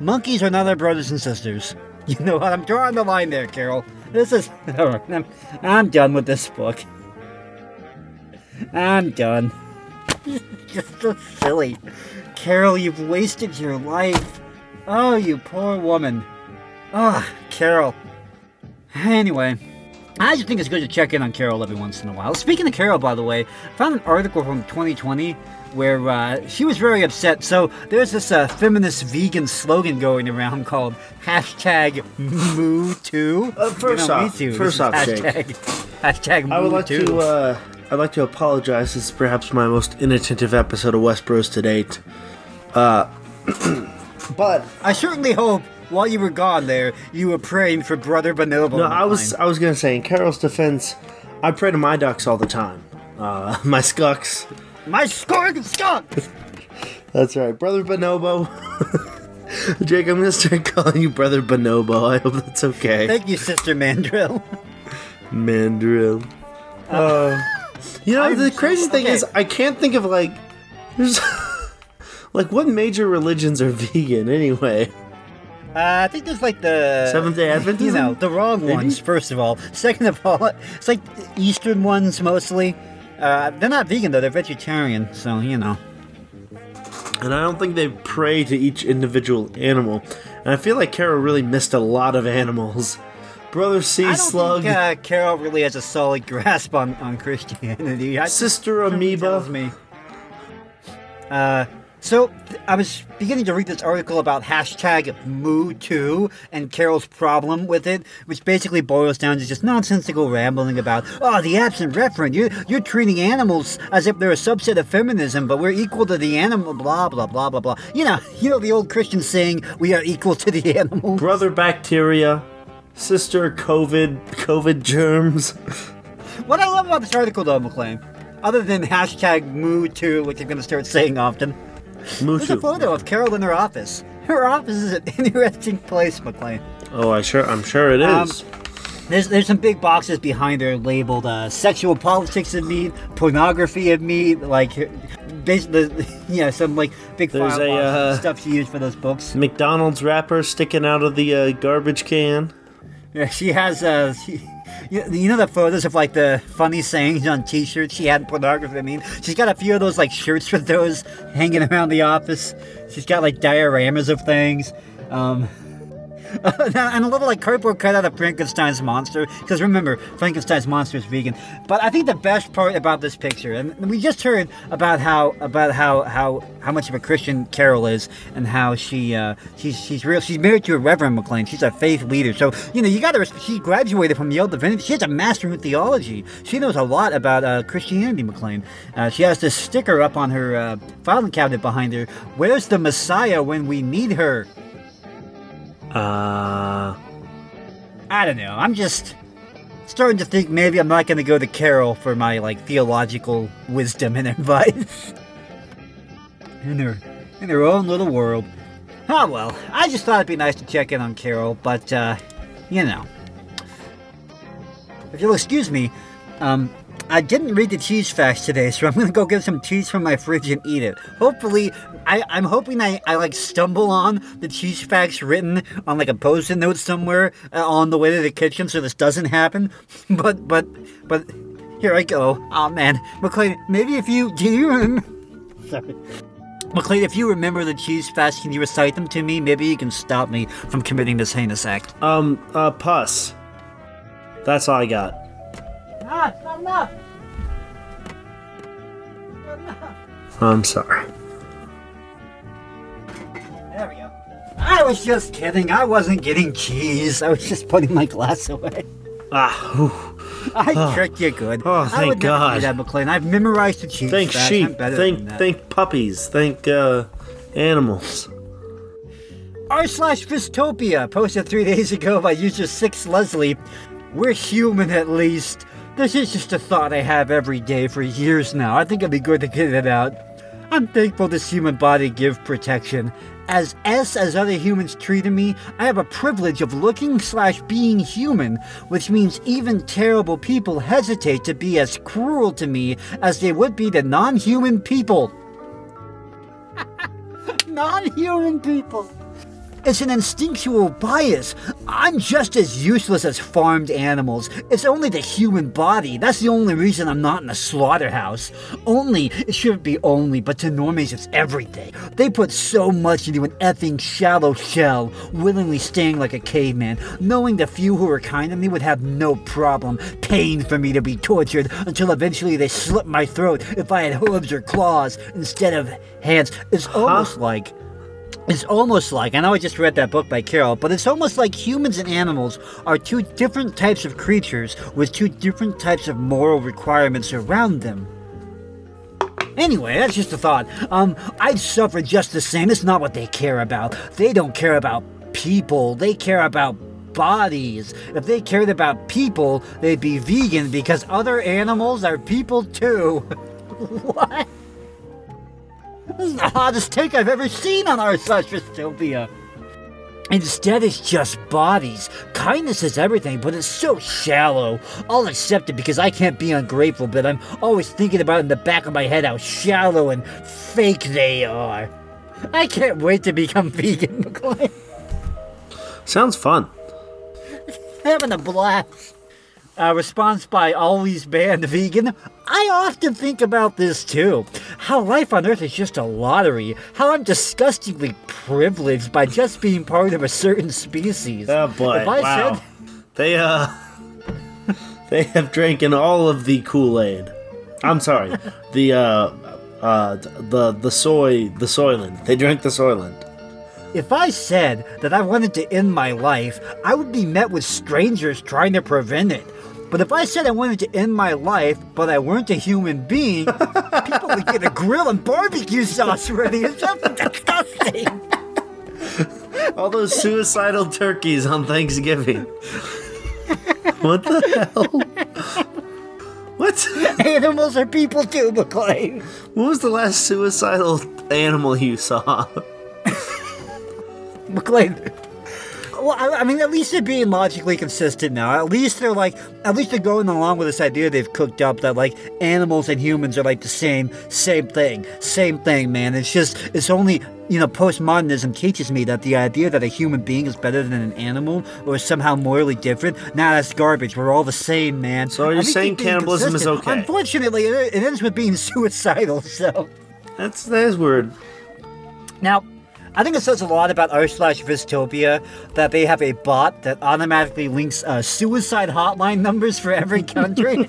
Monkeys are not our brothers and sisters. You know what? I'm drawing the line there, Carol. This is... I'm, I'm done with this book. I'm done. It's just so silly. Carol, you've wasted your life. Oh, you poor woman. Oh, Carol. Anyway, I just think it's good to check in on Carol every once in a while. Speaking of Carol, by the way, I found an article from twenty twenty... where uh, she was very upset. So there's this uh, feminist vegan slogan going around called hashtag Moo Too. Uh, first you know, off, first off, hashtag, hashtag Moo I would like too. to. Uh, I'd like to apologize. This is perhaps my most inattentive episode of Westbros to date. Uh, but I certainly hope while you were gone there, you were praying for Brother Bonobo. No, I was. Line. I was going to say, in Carol's defense, I pray to my ducks all the time. Uh, my skunks. My scorn skunk! That's right, Brother Bonobo. Jake, I'm going to start calling you Brother Bonobo. I hope that's okay. Thank you, Sister Mandrill. Mandrill. Uh, uh, you know, I'm, the crazy okay. thing is, I can't think of, like, there's, like, what major religions are vegan, anyway? Uh, I think there's, like, the... Seventh-day Adventism? You know, the wrong Maybe? ones, first of all. Second of all, it's, like, Eastern ones, mostly. Uh, they're not vegan, though. They're vegetarian, so, you know. And I don't think they pray to each individual animal. And I feel like Carol really missed a lot of animals. Brother Sea Slug. I don't think uh, Carol really has a solid grasp on, on Christianity. I, Sister Amoeba. Tells me. Uh, so, th- I was beginning to read this article about hashtag Moo Too and Carol's problem with it, which basically boils down to just nonsensical rambling about, oh, the absent referent, you're, you're treating animals as if they're a subset of feminism, but we're equal to the animal, blah, blah, blah, blah, blah. You know, you know the old Christian saying, we are equal to the animal. Brother bacteria, sister COVID, COVID germs. What I love about this article, though, McLean, other than hashtag Moo Too, which I'm going to start saying often, Moo There's too. a photo of Carol in her office. Her office is an interesting place, McLean. Oh, I sure, I'm sure it is. Um, there's there's some big boxes behind her labeled uh, "Sexual Politics of Meat," "Pornography of Meat," like, basically, you know, some like big there's file a, uh, stuff she used for those books. McDonald's wrapper sticking out of the uh, garbage can. Yeah, she has. Uh, she, You know the photos of, like, the funny sayings on T-shirts she had in pornography? I mean, she's got a few of those, like, shirts with those hanging around the office. She's got, like, dioramas of things. Um, and a little, like, cardboard cutout of Frankenstein's monster. Because remember, Frankenstein's monster is vegan. But I think the best part about this picture, and we just heard about how about how how, how much of a Christian Carol is, and how she uh, she's she's real. She's married to a Reverend McLean. She's a faith leader. So you know you got to. She graduated from Yale Divinity. She has a master in theology. She knows a lot about uh, Christianity, McLean. Uh, she has this sticker up on her uh, filing cabinet behind her. Where's the Messiah when we need her? Uh, I don't know. I'm just starting to think maybe I'm not going to go to Carol for my, like, theological wisdom and advice. in her, in her own little world. Oh, well. I just thought it'd be nice to check in on Carol, but, uh, you know. If you'll excuse me, um, I didn't read the cheese facts today, so I'm going to go get some cheese from my fridge and eat it. Hopefully, I, I'm hoping I, I, like, stumble on the cheese facts written on, like, a post-it note somewhere uh, on the way to the kitchen so this doesn't happen. But, but, but, here I go. Oh, man. McLean, maybe if you, do you remember? Sorry. McLean, if you remember the cheese facts, can you recite them to me? Maybe you can stop me from committing this heinous act. Um, uh, pus. That's all I got. Ah, it's not enough. Not enough. I'm sorry. There we go. I was just kidding. I wasn't getting cheese. I was just putting my glass away. Ah, whew. I oh. tricked you good. Oh, thank I would never God. do that, McLean. I've memorized the cheese. Thank fact. sheep. Thank thank puppies. Thank uh, animals. r slash Vystopia, posted three days ago by user six Leslie. We're human at least. This is just a thought I have every day for years now. I think it'd be good to get it out. I'm thankful this human body give protection. As S as other humans treated me, I have a privilege of looking slash being human, which means even terrible people hesitate to be as cruel to me as they would be to non-human people. Non-human people. It's an instinctual bias. I'm just as useless as farmed animals. It's only the human body. That's the only reason I'm not in a slaughterhouse. Only, it shouldn't be only, but to normies it's everything. They put so much into an effing shallow shell, willingly staying like a caveman, knowing the few who were kind to me would have no problem paying for me to be tortured until eventually they slit my throat if I had hooves or claws instead of hands. It's almost huh? like... It's almost like, I know I just read that book by Carol, but it's almost like humans and animals are two different types of creatures with two different types of moral requirements around them. Anyway, that's just a thought. Um, I'd suffer just the same. It's not what they care about. They don't care about people. They care about bodies. If they cared about people, they'd be vegan because other animals are people too. What? This is the hottest take I've ever seen on r slash Vystopia. Instead, it's just bodies. Kindness is everything, but it's so shallow. I'll accept it because I can't be ungrateful, but I'm always thinking about in the back of my head how shallow and fake they are. I can't wait to become vegan, McCoy. Sounds fun. Having a blast. Uh, response by Always Banned Vegan. I often think about this too. How life on Earth is just a lottery. How I'm disgustingly privileged by just being part of a certain species. Oh boy, wow. Said... They, uh... they have drank in all of the Kool-Aid. I'm sorry. the, uh... uh the, the soy... The Soylent. They drank the Soylent. If I said that I wanted to end my life, I would be met with strangers trying to prevent it. But if I said I wanted to end my life, but I weren't a human being, people would get a grill and barbecue sauce ready. It's just disgusting. All those suicidal turkeys on Thanksgiving. What the hell? What? Animals are people too, McClay. What was the last suicidal animal you saw? McClay... Well, I, I mean, at least they're being logically consistent now. At least they're like, at least they're going along with this idea they've cooked up that like animals and humans are like the same, same thing, same thing, man. It's just, it's only, you know, postmodernism teaches me that the idea that a human being is better than an animal or is somehow morally different, nah, that's garbage. We're all the same, man. So are you saying cannibalism is okay? Unfortunately, it, it ends with being suicidal, so. That's, that is weird. Now, I think it says a lot about r slash Vystopia that they have a bot that automatically links uh, suicide hotline numbers for every country.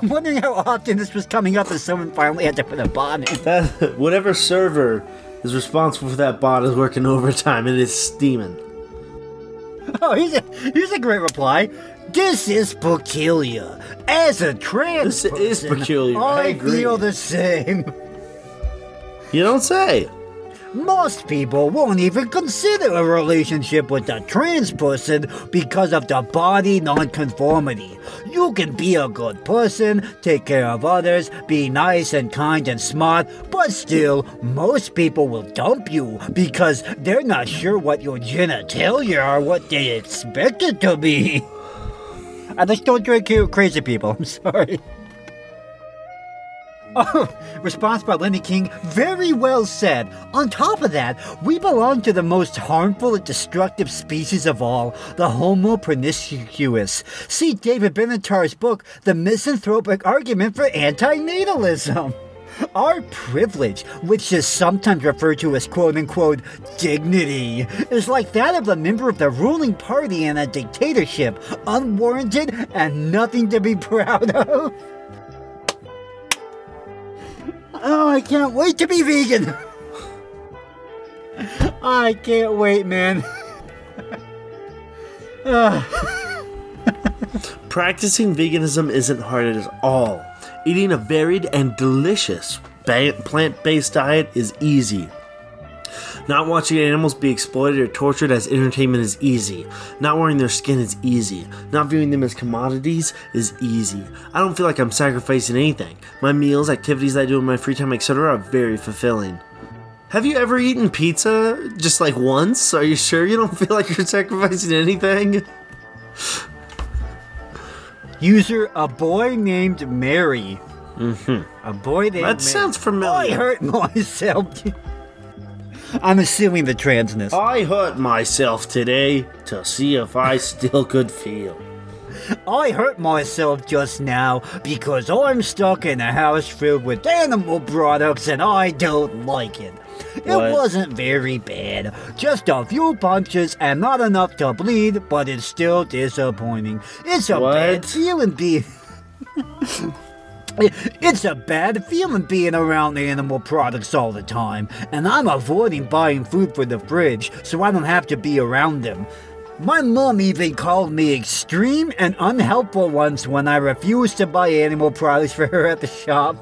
I'm wondering how often this was coming up as someone finally had to put a bot in. That, whatever server is responsible for that bot is working overtime and it's steaming. Oh, here's a, here's a great reply. This is peculiar. As a trans this person, is peculiar. I, I feel the same. You don't say. Most people won't even consider a relationship with a trans person because of the body nonconformity. You can be a good person, take care of others, be nice and kind and smart, but still, most people will dump you because they're not sure what your genitalia are, what they expect it to be. I just don't drink crazy people. I'm sorry. Oh, response by Lenny King. Very well said. On top of that, we belong to the most harmful and destructive species of all, the Homo pernicious. See David Benatar's book, The Misanthropic Argument for Antinatalism. Our privilege, which is sometimes referred to as quote-unquote dignity, is like that of a member of the ruling party in a dictatorship, unwarranted and nothing to be proud of. Oh, I can't wait to be vegan! I can't wait, man. Practicing veganism isn't hard at all. Eating a varied and delicious ba- plant-based diet is easy. Not watching animals be exploited or tortured as entertainment is easy. Not wearing their skin is easy. Not viewing them as commodities is easy. I don't feel like I'm sacrificing anything. My meals, activities I do in my free time, et cetera are very fulfilling. Have you ever eaten pizza just like once? Are you sure you don't feel like you're sacrificing anything? User, a boy named Mary. Mm-hmm. A boy named That Mary. Sounds familiar. I hurt myself. I'm assuming the transness. I hurt myself today to see if I still could feel. I hurt myself just now because I'm stuck in a house filled with animal products and I don't like it. It what? wasn't very bad. Just a few punches and not enough to bleed, but it's still disappointing. It's a what? bad feeling being... It's a bad feeling being around animal products all the time, and I'm avoiding buying food for the fridge so I don't have to be around them. My mom even called me extreme and unhelpful once when I refused to buy animal products for her at the shop.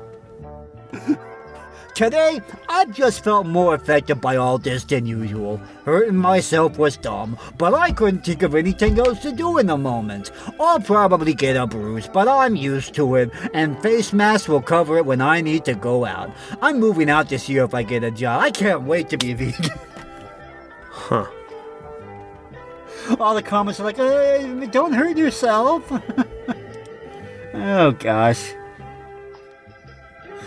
Today, I just felt more affected by all this than usual. Hurting myself was dumb, but I couldn't think of anything else to do in the moment. I'll probably get a bruise, but I'm used to it, and face masks will cover it when I need to go out. I'm moving out this year if I get a job. I can't wait to be vegan. Huh. All the comments are like, hey, don't hurt yourself. Oh, gosh.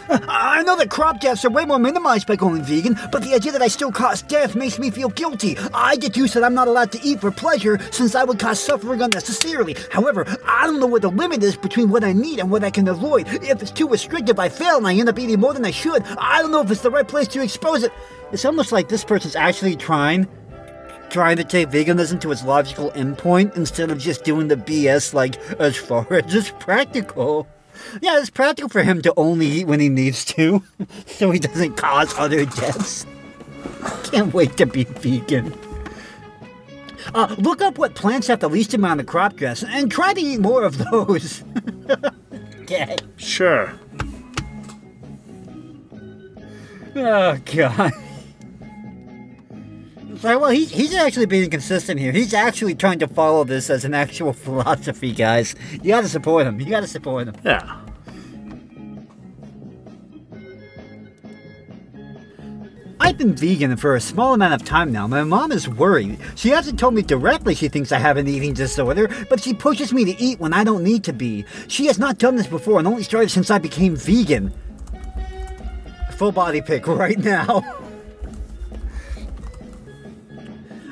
I know that crop deaths are way more minimized by going vegan, but the idea that I still cause death makes me feel guilty. I deduce that I'm not allowed to eat for pleasure since I would cause suffering unnecessarily. However, I don't know what the limit is between what I need and what I can avoid. If it's too restrictive, I fail and I end up eating more than I should. I don't know if it's the right place to expose it. It's almost like this person's actually trying, trying to take veganism to its logical endpoint instead of just doing the B S like, as far as it's practical. Yeah, it's practical for him to only eat when he needs to, so he doesn't cause other deaths. Can't wait to be vegan. Uh, look up what plants have the least amount of crop deaths and try to eat more of those. Okay. Sure. Oh, God. Like, well, he, he's actually being consistent here. He's actually trying to follow this as an actual philosophy, guys. You gotta support him. You gotta support him. Yeah. I've been vegan for a small amount of time now. My mom is worried. She hasn't told me directly she thinks I have an eating disorder, but she pushes me to eat when I don't need to be. She has not done this before and only started since I became vegan. Full body pic right now.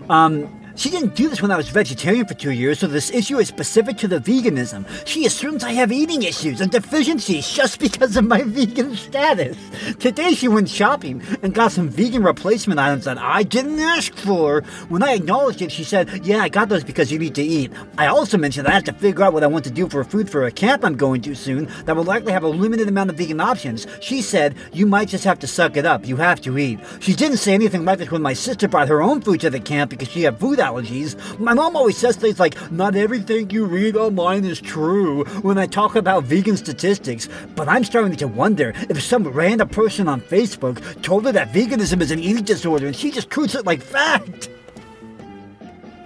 Um, she didn't do this when I was vegetarian for two years, so this issue is specific to the veganism. She assumes I have eating issues and deficiencies just because of my vegan status. Today she went shopping and got some vegan replacement items that I didn't ask for. When I acknowledged it, she said, yeah, I got those because you need to eat. I also mentioned I have to figure out what I want to do for food for a camp I'm going to soon that will likely have a limited amount of vegan options. She said, you might just have to suck it up. You have to eat. She didn't say anything like this when my sister brought her own food to the camp because she had food allergies. My mom always says things like, not everything you read online is true when I talk about vegan statistics, but I'm starting to wonder if some random person on Facebook told her that veganism is an eating disorder and she just treats it like fact.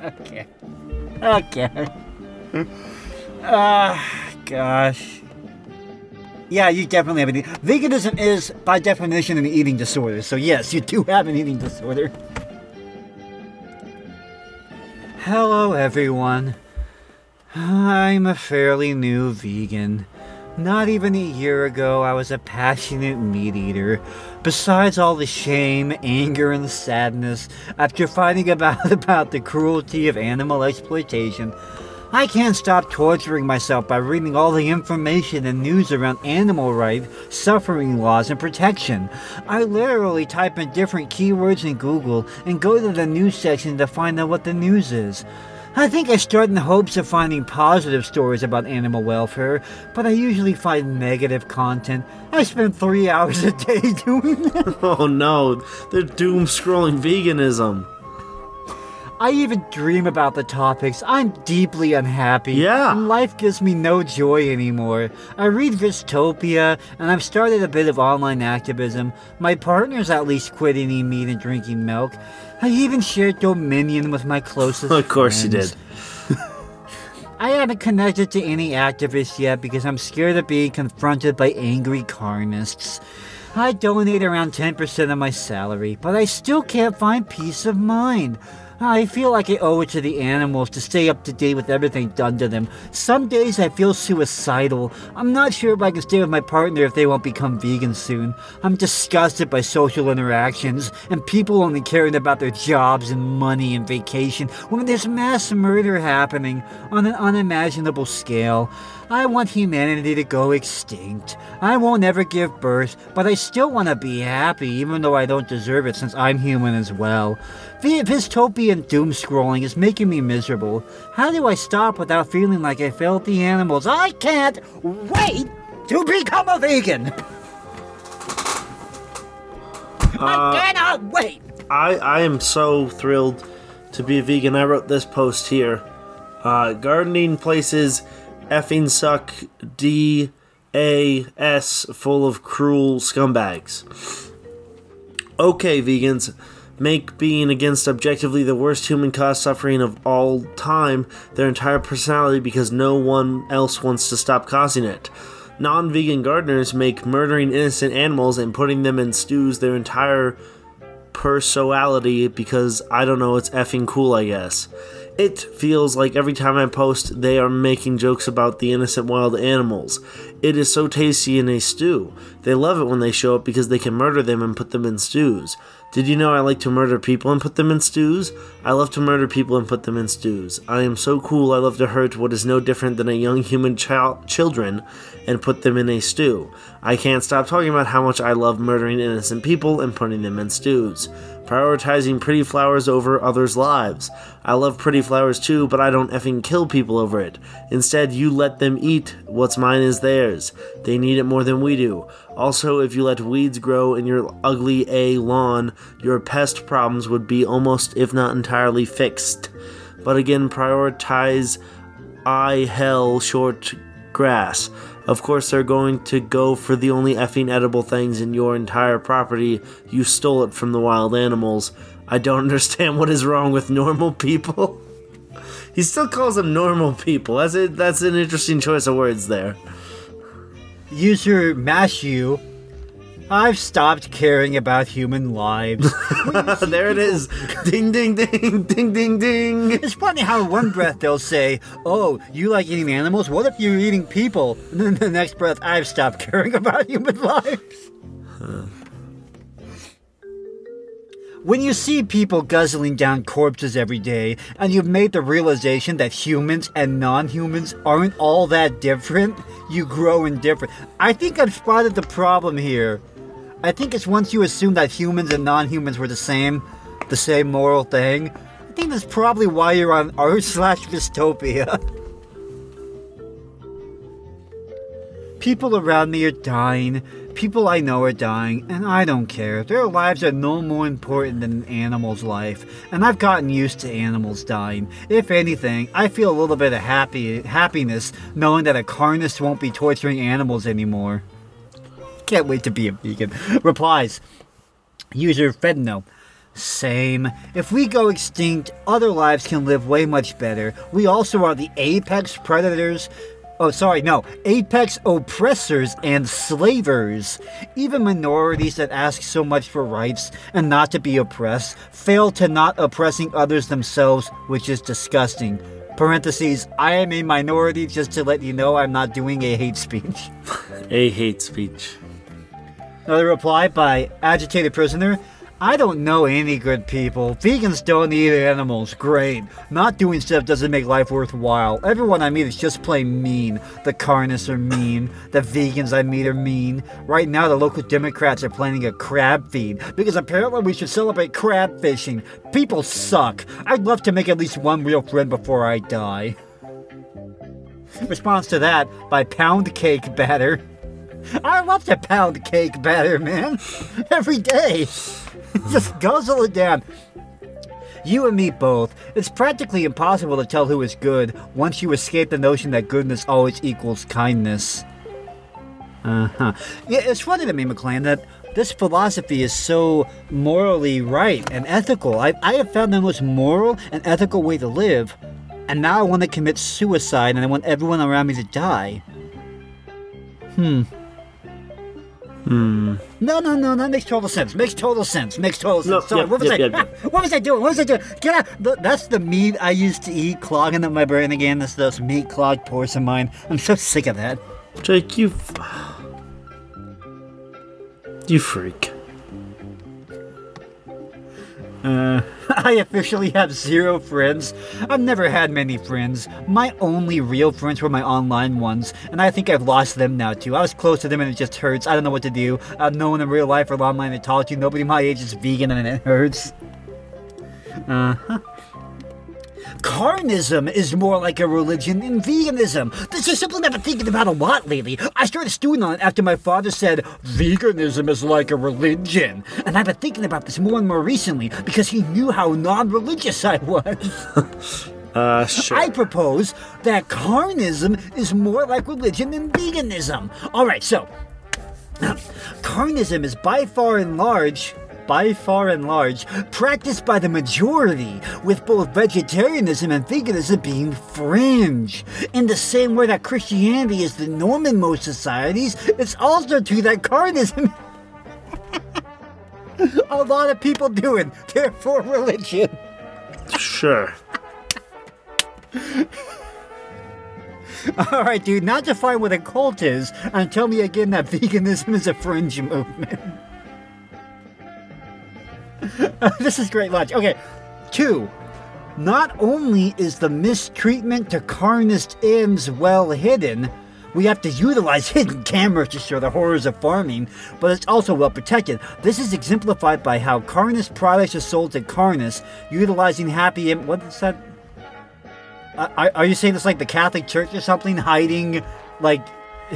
Okay. Okay. Ah, uh, gosh. Yeah, you definitely have an eating disorder. Veganism is, by definition, an eating disorder, so yes, you do have an eating disorder. Hello everyone, I'm a fairly new vegan. Not even a year ago I was a passionate meat eater. Besides all the shame, anger, and sadness after finding about, about the cruelty of animal exploitation, I can't stop torturing myself by reading all the information and news around animal rights, suffering laws, and protection. I literally type in different keywords in Google and go to the news section to find out what the news is. I think I start in the hopes of finding positive stories about animal welfare, but I usually find negative content. I spend three hours a day doing that. Oh no, they're doom scrolling veganism. I even dream about the topics. I'm deeply unhappy. Yeah. And life gives me no joy anymore. I read Vistopia, and I've started a bit of online activism. My partner's at least quit eating meat and drinking milk. I even shared Dominion with my closest friends. Of course you did. I haven't connected to any activists yet because I'm scared of being confronted by angry carnists. I donate around ten percent of my salary, but I still can't find peace of mind. I feel like I owe it to the animals to stay up to date with everything done to them. Some days I feel suicidal. I'm not sure if I can stay with my partner if they won't become vegan soon. I'm disgusted by social interactions and people only caring about their jobs and money and vacation when there's mass murder happening on an unimaginable scale. I want humanity to go extinct. I won't ever give birth, but I still want to be happy even though I don't deserve it since I'm human as well. The dystopian doom scrolling is making me miserable. How do I stop without feeling like I failed the animals? I can't wait to become a vegan! Uh, I cannot wait! I, I am so thrilled to be a vegan. I wrote this post here. Uh, gardening places effing suck, D A S, full of cruel scumbags. Okay, vegans, make being against objectively the worst human-caused suffering of all time their entire personality because no one else wants to stop causing it. Non-vegan gardeners make murdering innocent animals and putting them in stews their entire personality because, I don't know, it's effing cool, I guess. It feels like every time I post, they are making jokes about the innocent wild animals. It is so tasty in a stew. They love it when they show up because they can murder them and put them in stews. Did you know I like to murder people and put them in stews? I love to murder people and put them in stews. I am so cool I love to hurt what is no different than a young human child children and put them in a stew. I can't stop talking about how much I love murdering innocent people and putting them in stews. Prioritizing pretty flowers over others' lives. I love pretty flowers too, but I don't effing kill people over it. Instead, you let them eat. What's mine is theirs. They need it more than we do. Also, if you let weeds grow in your ugly A lawn, your pest problems would be almost, if not entirely, fixed. But again, prioritize I hell short grass. Of course, they're going to go for the only effing edible things in your entire property. You stole it from the wild animals. I don't understand what is wrong with normal people. He still calls them normal people. That's it. That's an interesting choice of words there. User Mashu, I've stopped caring about human lives. There it is. Ding, ding, ding, ding, ding, ding. It's funny how one breath they'll say, oh, you like eating animals? What if you're eating people? And then the next breath, I've stopped caring about human lives. Huh. When you see people guzzling down corpses every day, and you've made the realization that humans and non-humans aren't all that different, you grow indifferent. I think I've spotted the problem here. I think it's once you assume that humans and non-humans were the same, the same moral thing. I think that's probably why you're on r slash Vystopia. People around me are dying. People I know are dying, and I don't care. Their lives are no more important than an animal's life, and I've gotten used to animals dying. If anything, I feel a little bit of happy happiness knowing that a carnist won't be torturing animals anymore. Can't wait to be a vegan. Replies. User Fedno. Same. If we go extinct, other lives can live way much better. We also are the apex predators. Oh, sorry, no. Apex oppressors and slavers. Even minorities that ask so much for rights and not to be oppressed fail to not oppressing others themselves, which is disgusting. Parentheses, I am a minority just to let you know I'm not doing a hate speech. A hate speech. Another reply by Agitated Prisoner. I don't know any good people. Vegans don't eat animals. Great. Not doing stuff doesn't make life worthwhile. Everyone I meet is just plain mean. The carnists are mean. The vegans I meet are mean. Right now, the local Democrats are planning a crab feed because apparently we should celebrate crab fishing. People suck. I'd love to make at least one real friend before I die. Response to that by Pound Cake Batter. I love to pound cake batter, man. Every day. Just guzzle it down. You and me both. It's practically impossible to tell who is good once you escape the notion that goodness always equals kindness. Uh-huh. Yeah, it's funny to me, McLean, that this philosophy is so morally right and ethical. I, I have found the most moral and ethical way to live, and now I want to commit suicide and I want everyone around me to die. Hmm. Hmm. No, no, no, that makes total sense. Makes total sense. Makes total sense. No, Sorry, yep, what was yep, I? Yep, yep. What was I doing? What was I doing? Get out! That's the meat I used to eat, clogging up my brain again. This those meat clogged pores of mine. I'm so sick of that. Jake, you, you freak. Uh, I officially have zero friends. I've never had many friends. My only real friends were my online ones, and I think I've lost them now too. I was close to them and it just hurts. I don't know what to do. I've no one in real life or online etology. Nobody my age is vegan and it hurts. Uh-huh. Carnism is more like a religion than veganism. This is something I've been thinking about a lot lately. I started stewing on it after my father said, veganism is like a religion. And I've been thinking about this more and more recently because he knew how non-religious I was. Uh, sure. I propose that carnism is more like religion than veganism. All right, so carnism is by far and large... by far and large, practiced by the majority, with both vegetarianism and veganism being fringe. In the same way that Christianity is the norm in most societies, it's also true that carnism a lot of people do it, therefore religion. Sure. All right, dude, now define what a cult is, and tell me again that veganism is a fringe movement. Uh, this is great lunch. Okay, two. Not only is the mistreatment to carnist ends well hidden, we have to utilize hidden cameras to show the horrors of farming, but it's also well protected. This is exemplified by how carnist products are sold to carnists, utilizing happy... Im- what is that? Uh, are, are you saying it's like the Catholic Church or something? Hiding, like,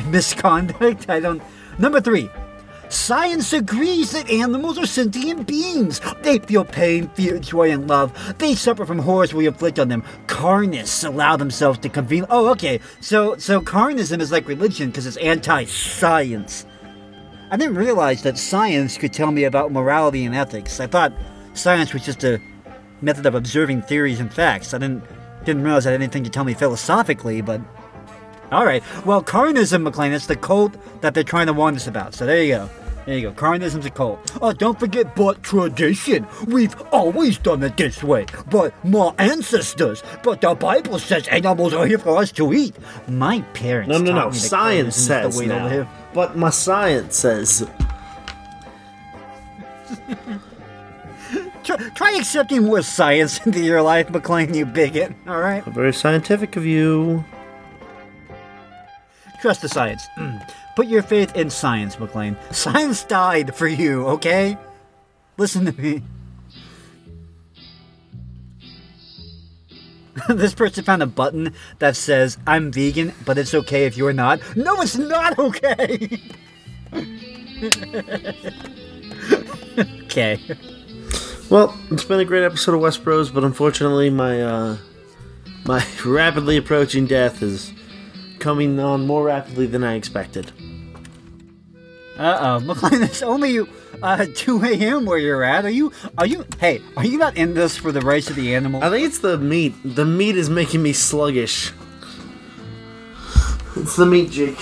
misconduct? I don't... Number three. Science agrees that animals are sentient beings. They feel pain, fear, joy, and love. They suffer from horrors we inflict on them. Carnists allow themselves to convene. Oh, okay. So, so carnism is like religion because it's anti-science. I didn't realize that science could tell me about morality and ethics. I thought science was just a method of observing theories and facts. I didn't didn't realize I had anything to tell me philosophically, but... All right. Well, carnism, McLean, it's the cult that they're trying to warn us about. So there you go. There you go. Carnism's a cult. Oh, don't forget, but tradition. We've always done it this way. But my ancestors. But the Bible says animals are here for us to eat. My parents. No, no, no. Science says the way now. To live. But my science says. try, try accepting more science into your life, McLean. You bigot. All right. Very scientific of you. Trust the science. Put your faith in science, McLean. Science died for you, okay? Listen to me. This person found a button that says, I'm vegan, but it's okay if you're not. No, it's not okay! Okay. Well, it's been a great episode of Westbros, but unfortunately my, uh... my rapidly approaching death is... coming on more rapidly than I expected. Uh-oh, McLean, it's only uh, two a.m. where you're at. Are you, are you, hey, are you not in this for the rights of the animal? I think it's the meat. The meat is making me sluggish. It's the meat, Jake.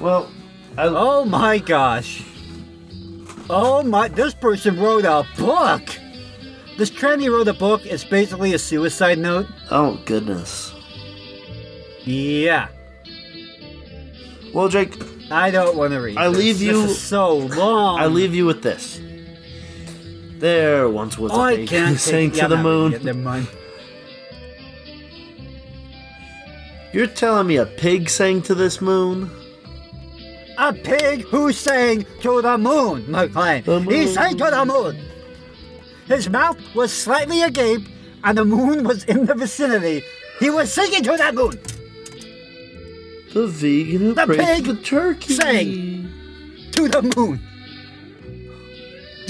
Well, I... Oh my gosh. Oh my, this person wrote a book. This tranny wrote a book. It's basically a suicide note. Oh, goodness. Yeah. Well, Jake, I don't want to read. I this. leave you this is so long. I leave you with this. There once was oh, a baby sang to the moon. Never mind. You're telling me a pig sang to this moon? A pig who sang to the moon, McLean. The moon. He sang to the moon. His mouth was slightly agape, and the moon was in the vicinity. He was singing to that moon. The vegan the pig the turkey sang to the moon.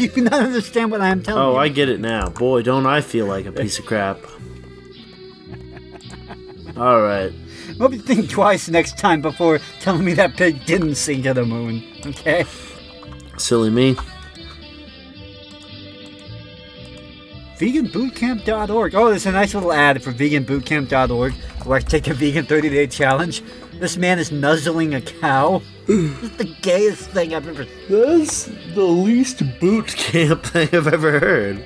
Do you not understand what I am telling you? Oh, I get it now. Boy, don't I feel like a piece of crap. All right. Hope you think twice next time before telling me that pig didn't sing to the moon, okay? Silly me. vegan boot camp dot org. Oh, there's a nice little ad for vegan boot camp dot org where I take a vegan thirty-day challenge. This man is nuzzling a cow. This is the gayest thing I've ever seen. That's the least boot camp thing I've ever heard.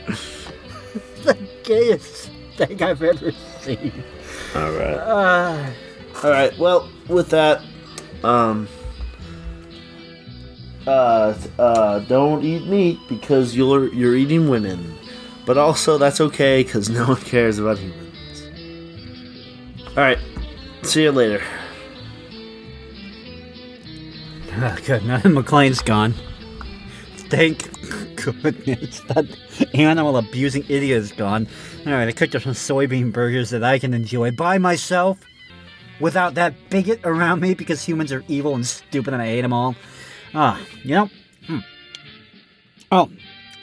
The gayest thing I've ever seen. All right. Uh, All right. Well, with that, um, uh, uh, don't eat meat because you're you're eating women, but also that's okay because no one cares about humans. All right. See you later. Oh, good. Now that McLean's gone. Thank goodness that animal-abusing idiot is gone. All right, I cooked up some soybean burgers that I can enjoy by myself without that bigot around me because humans are evil and stupid and I ate them all. Ah, uh, you know? Hmm. Oh,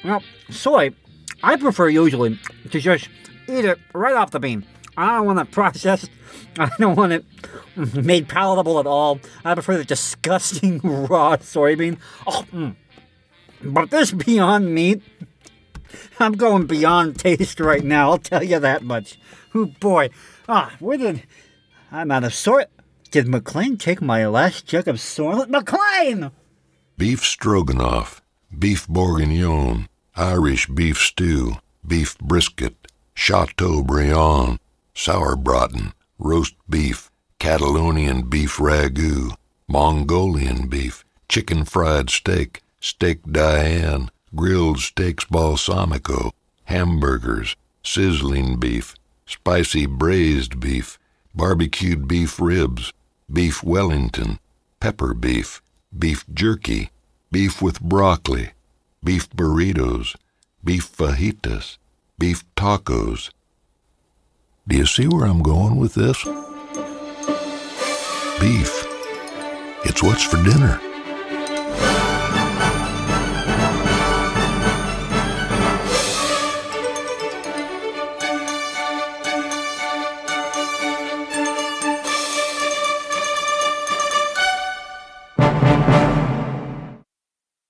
well, soy, I prefer usually to just eat it right off the bean. I don't want it processed. I don't want it made palatable at all. I prefer the disgusting raw soybean. Oh, mm. But this Beyond Meat, I'm going beyond taste right now, I'll tell you that much. Oh boy, ah, where did, I'm out of sort. Did McLean take my last jug of soy? McLean! Beef stroganoff, beef bourguignon, Irish beef stew, beef brisket, chateaubriand, sauerbraten, roast beef, Catalonian beef ragout, Mongolian beef, chicken fried steak, steak Diane, grilled steaks balsamico, hamburgers, sizzling beef, spicy braised beef, barbecued beef ribs, beef Wellington, pepper beef, beef jerky, beef with broccoli, beef burritos, beef fajitas, beef tacos. Do you see where I'm going with this? Beef. It's what's for dinner.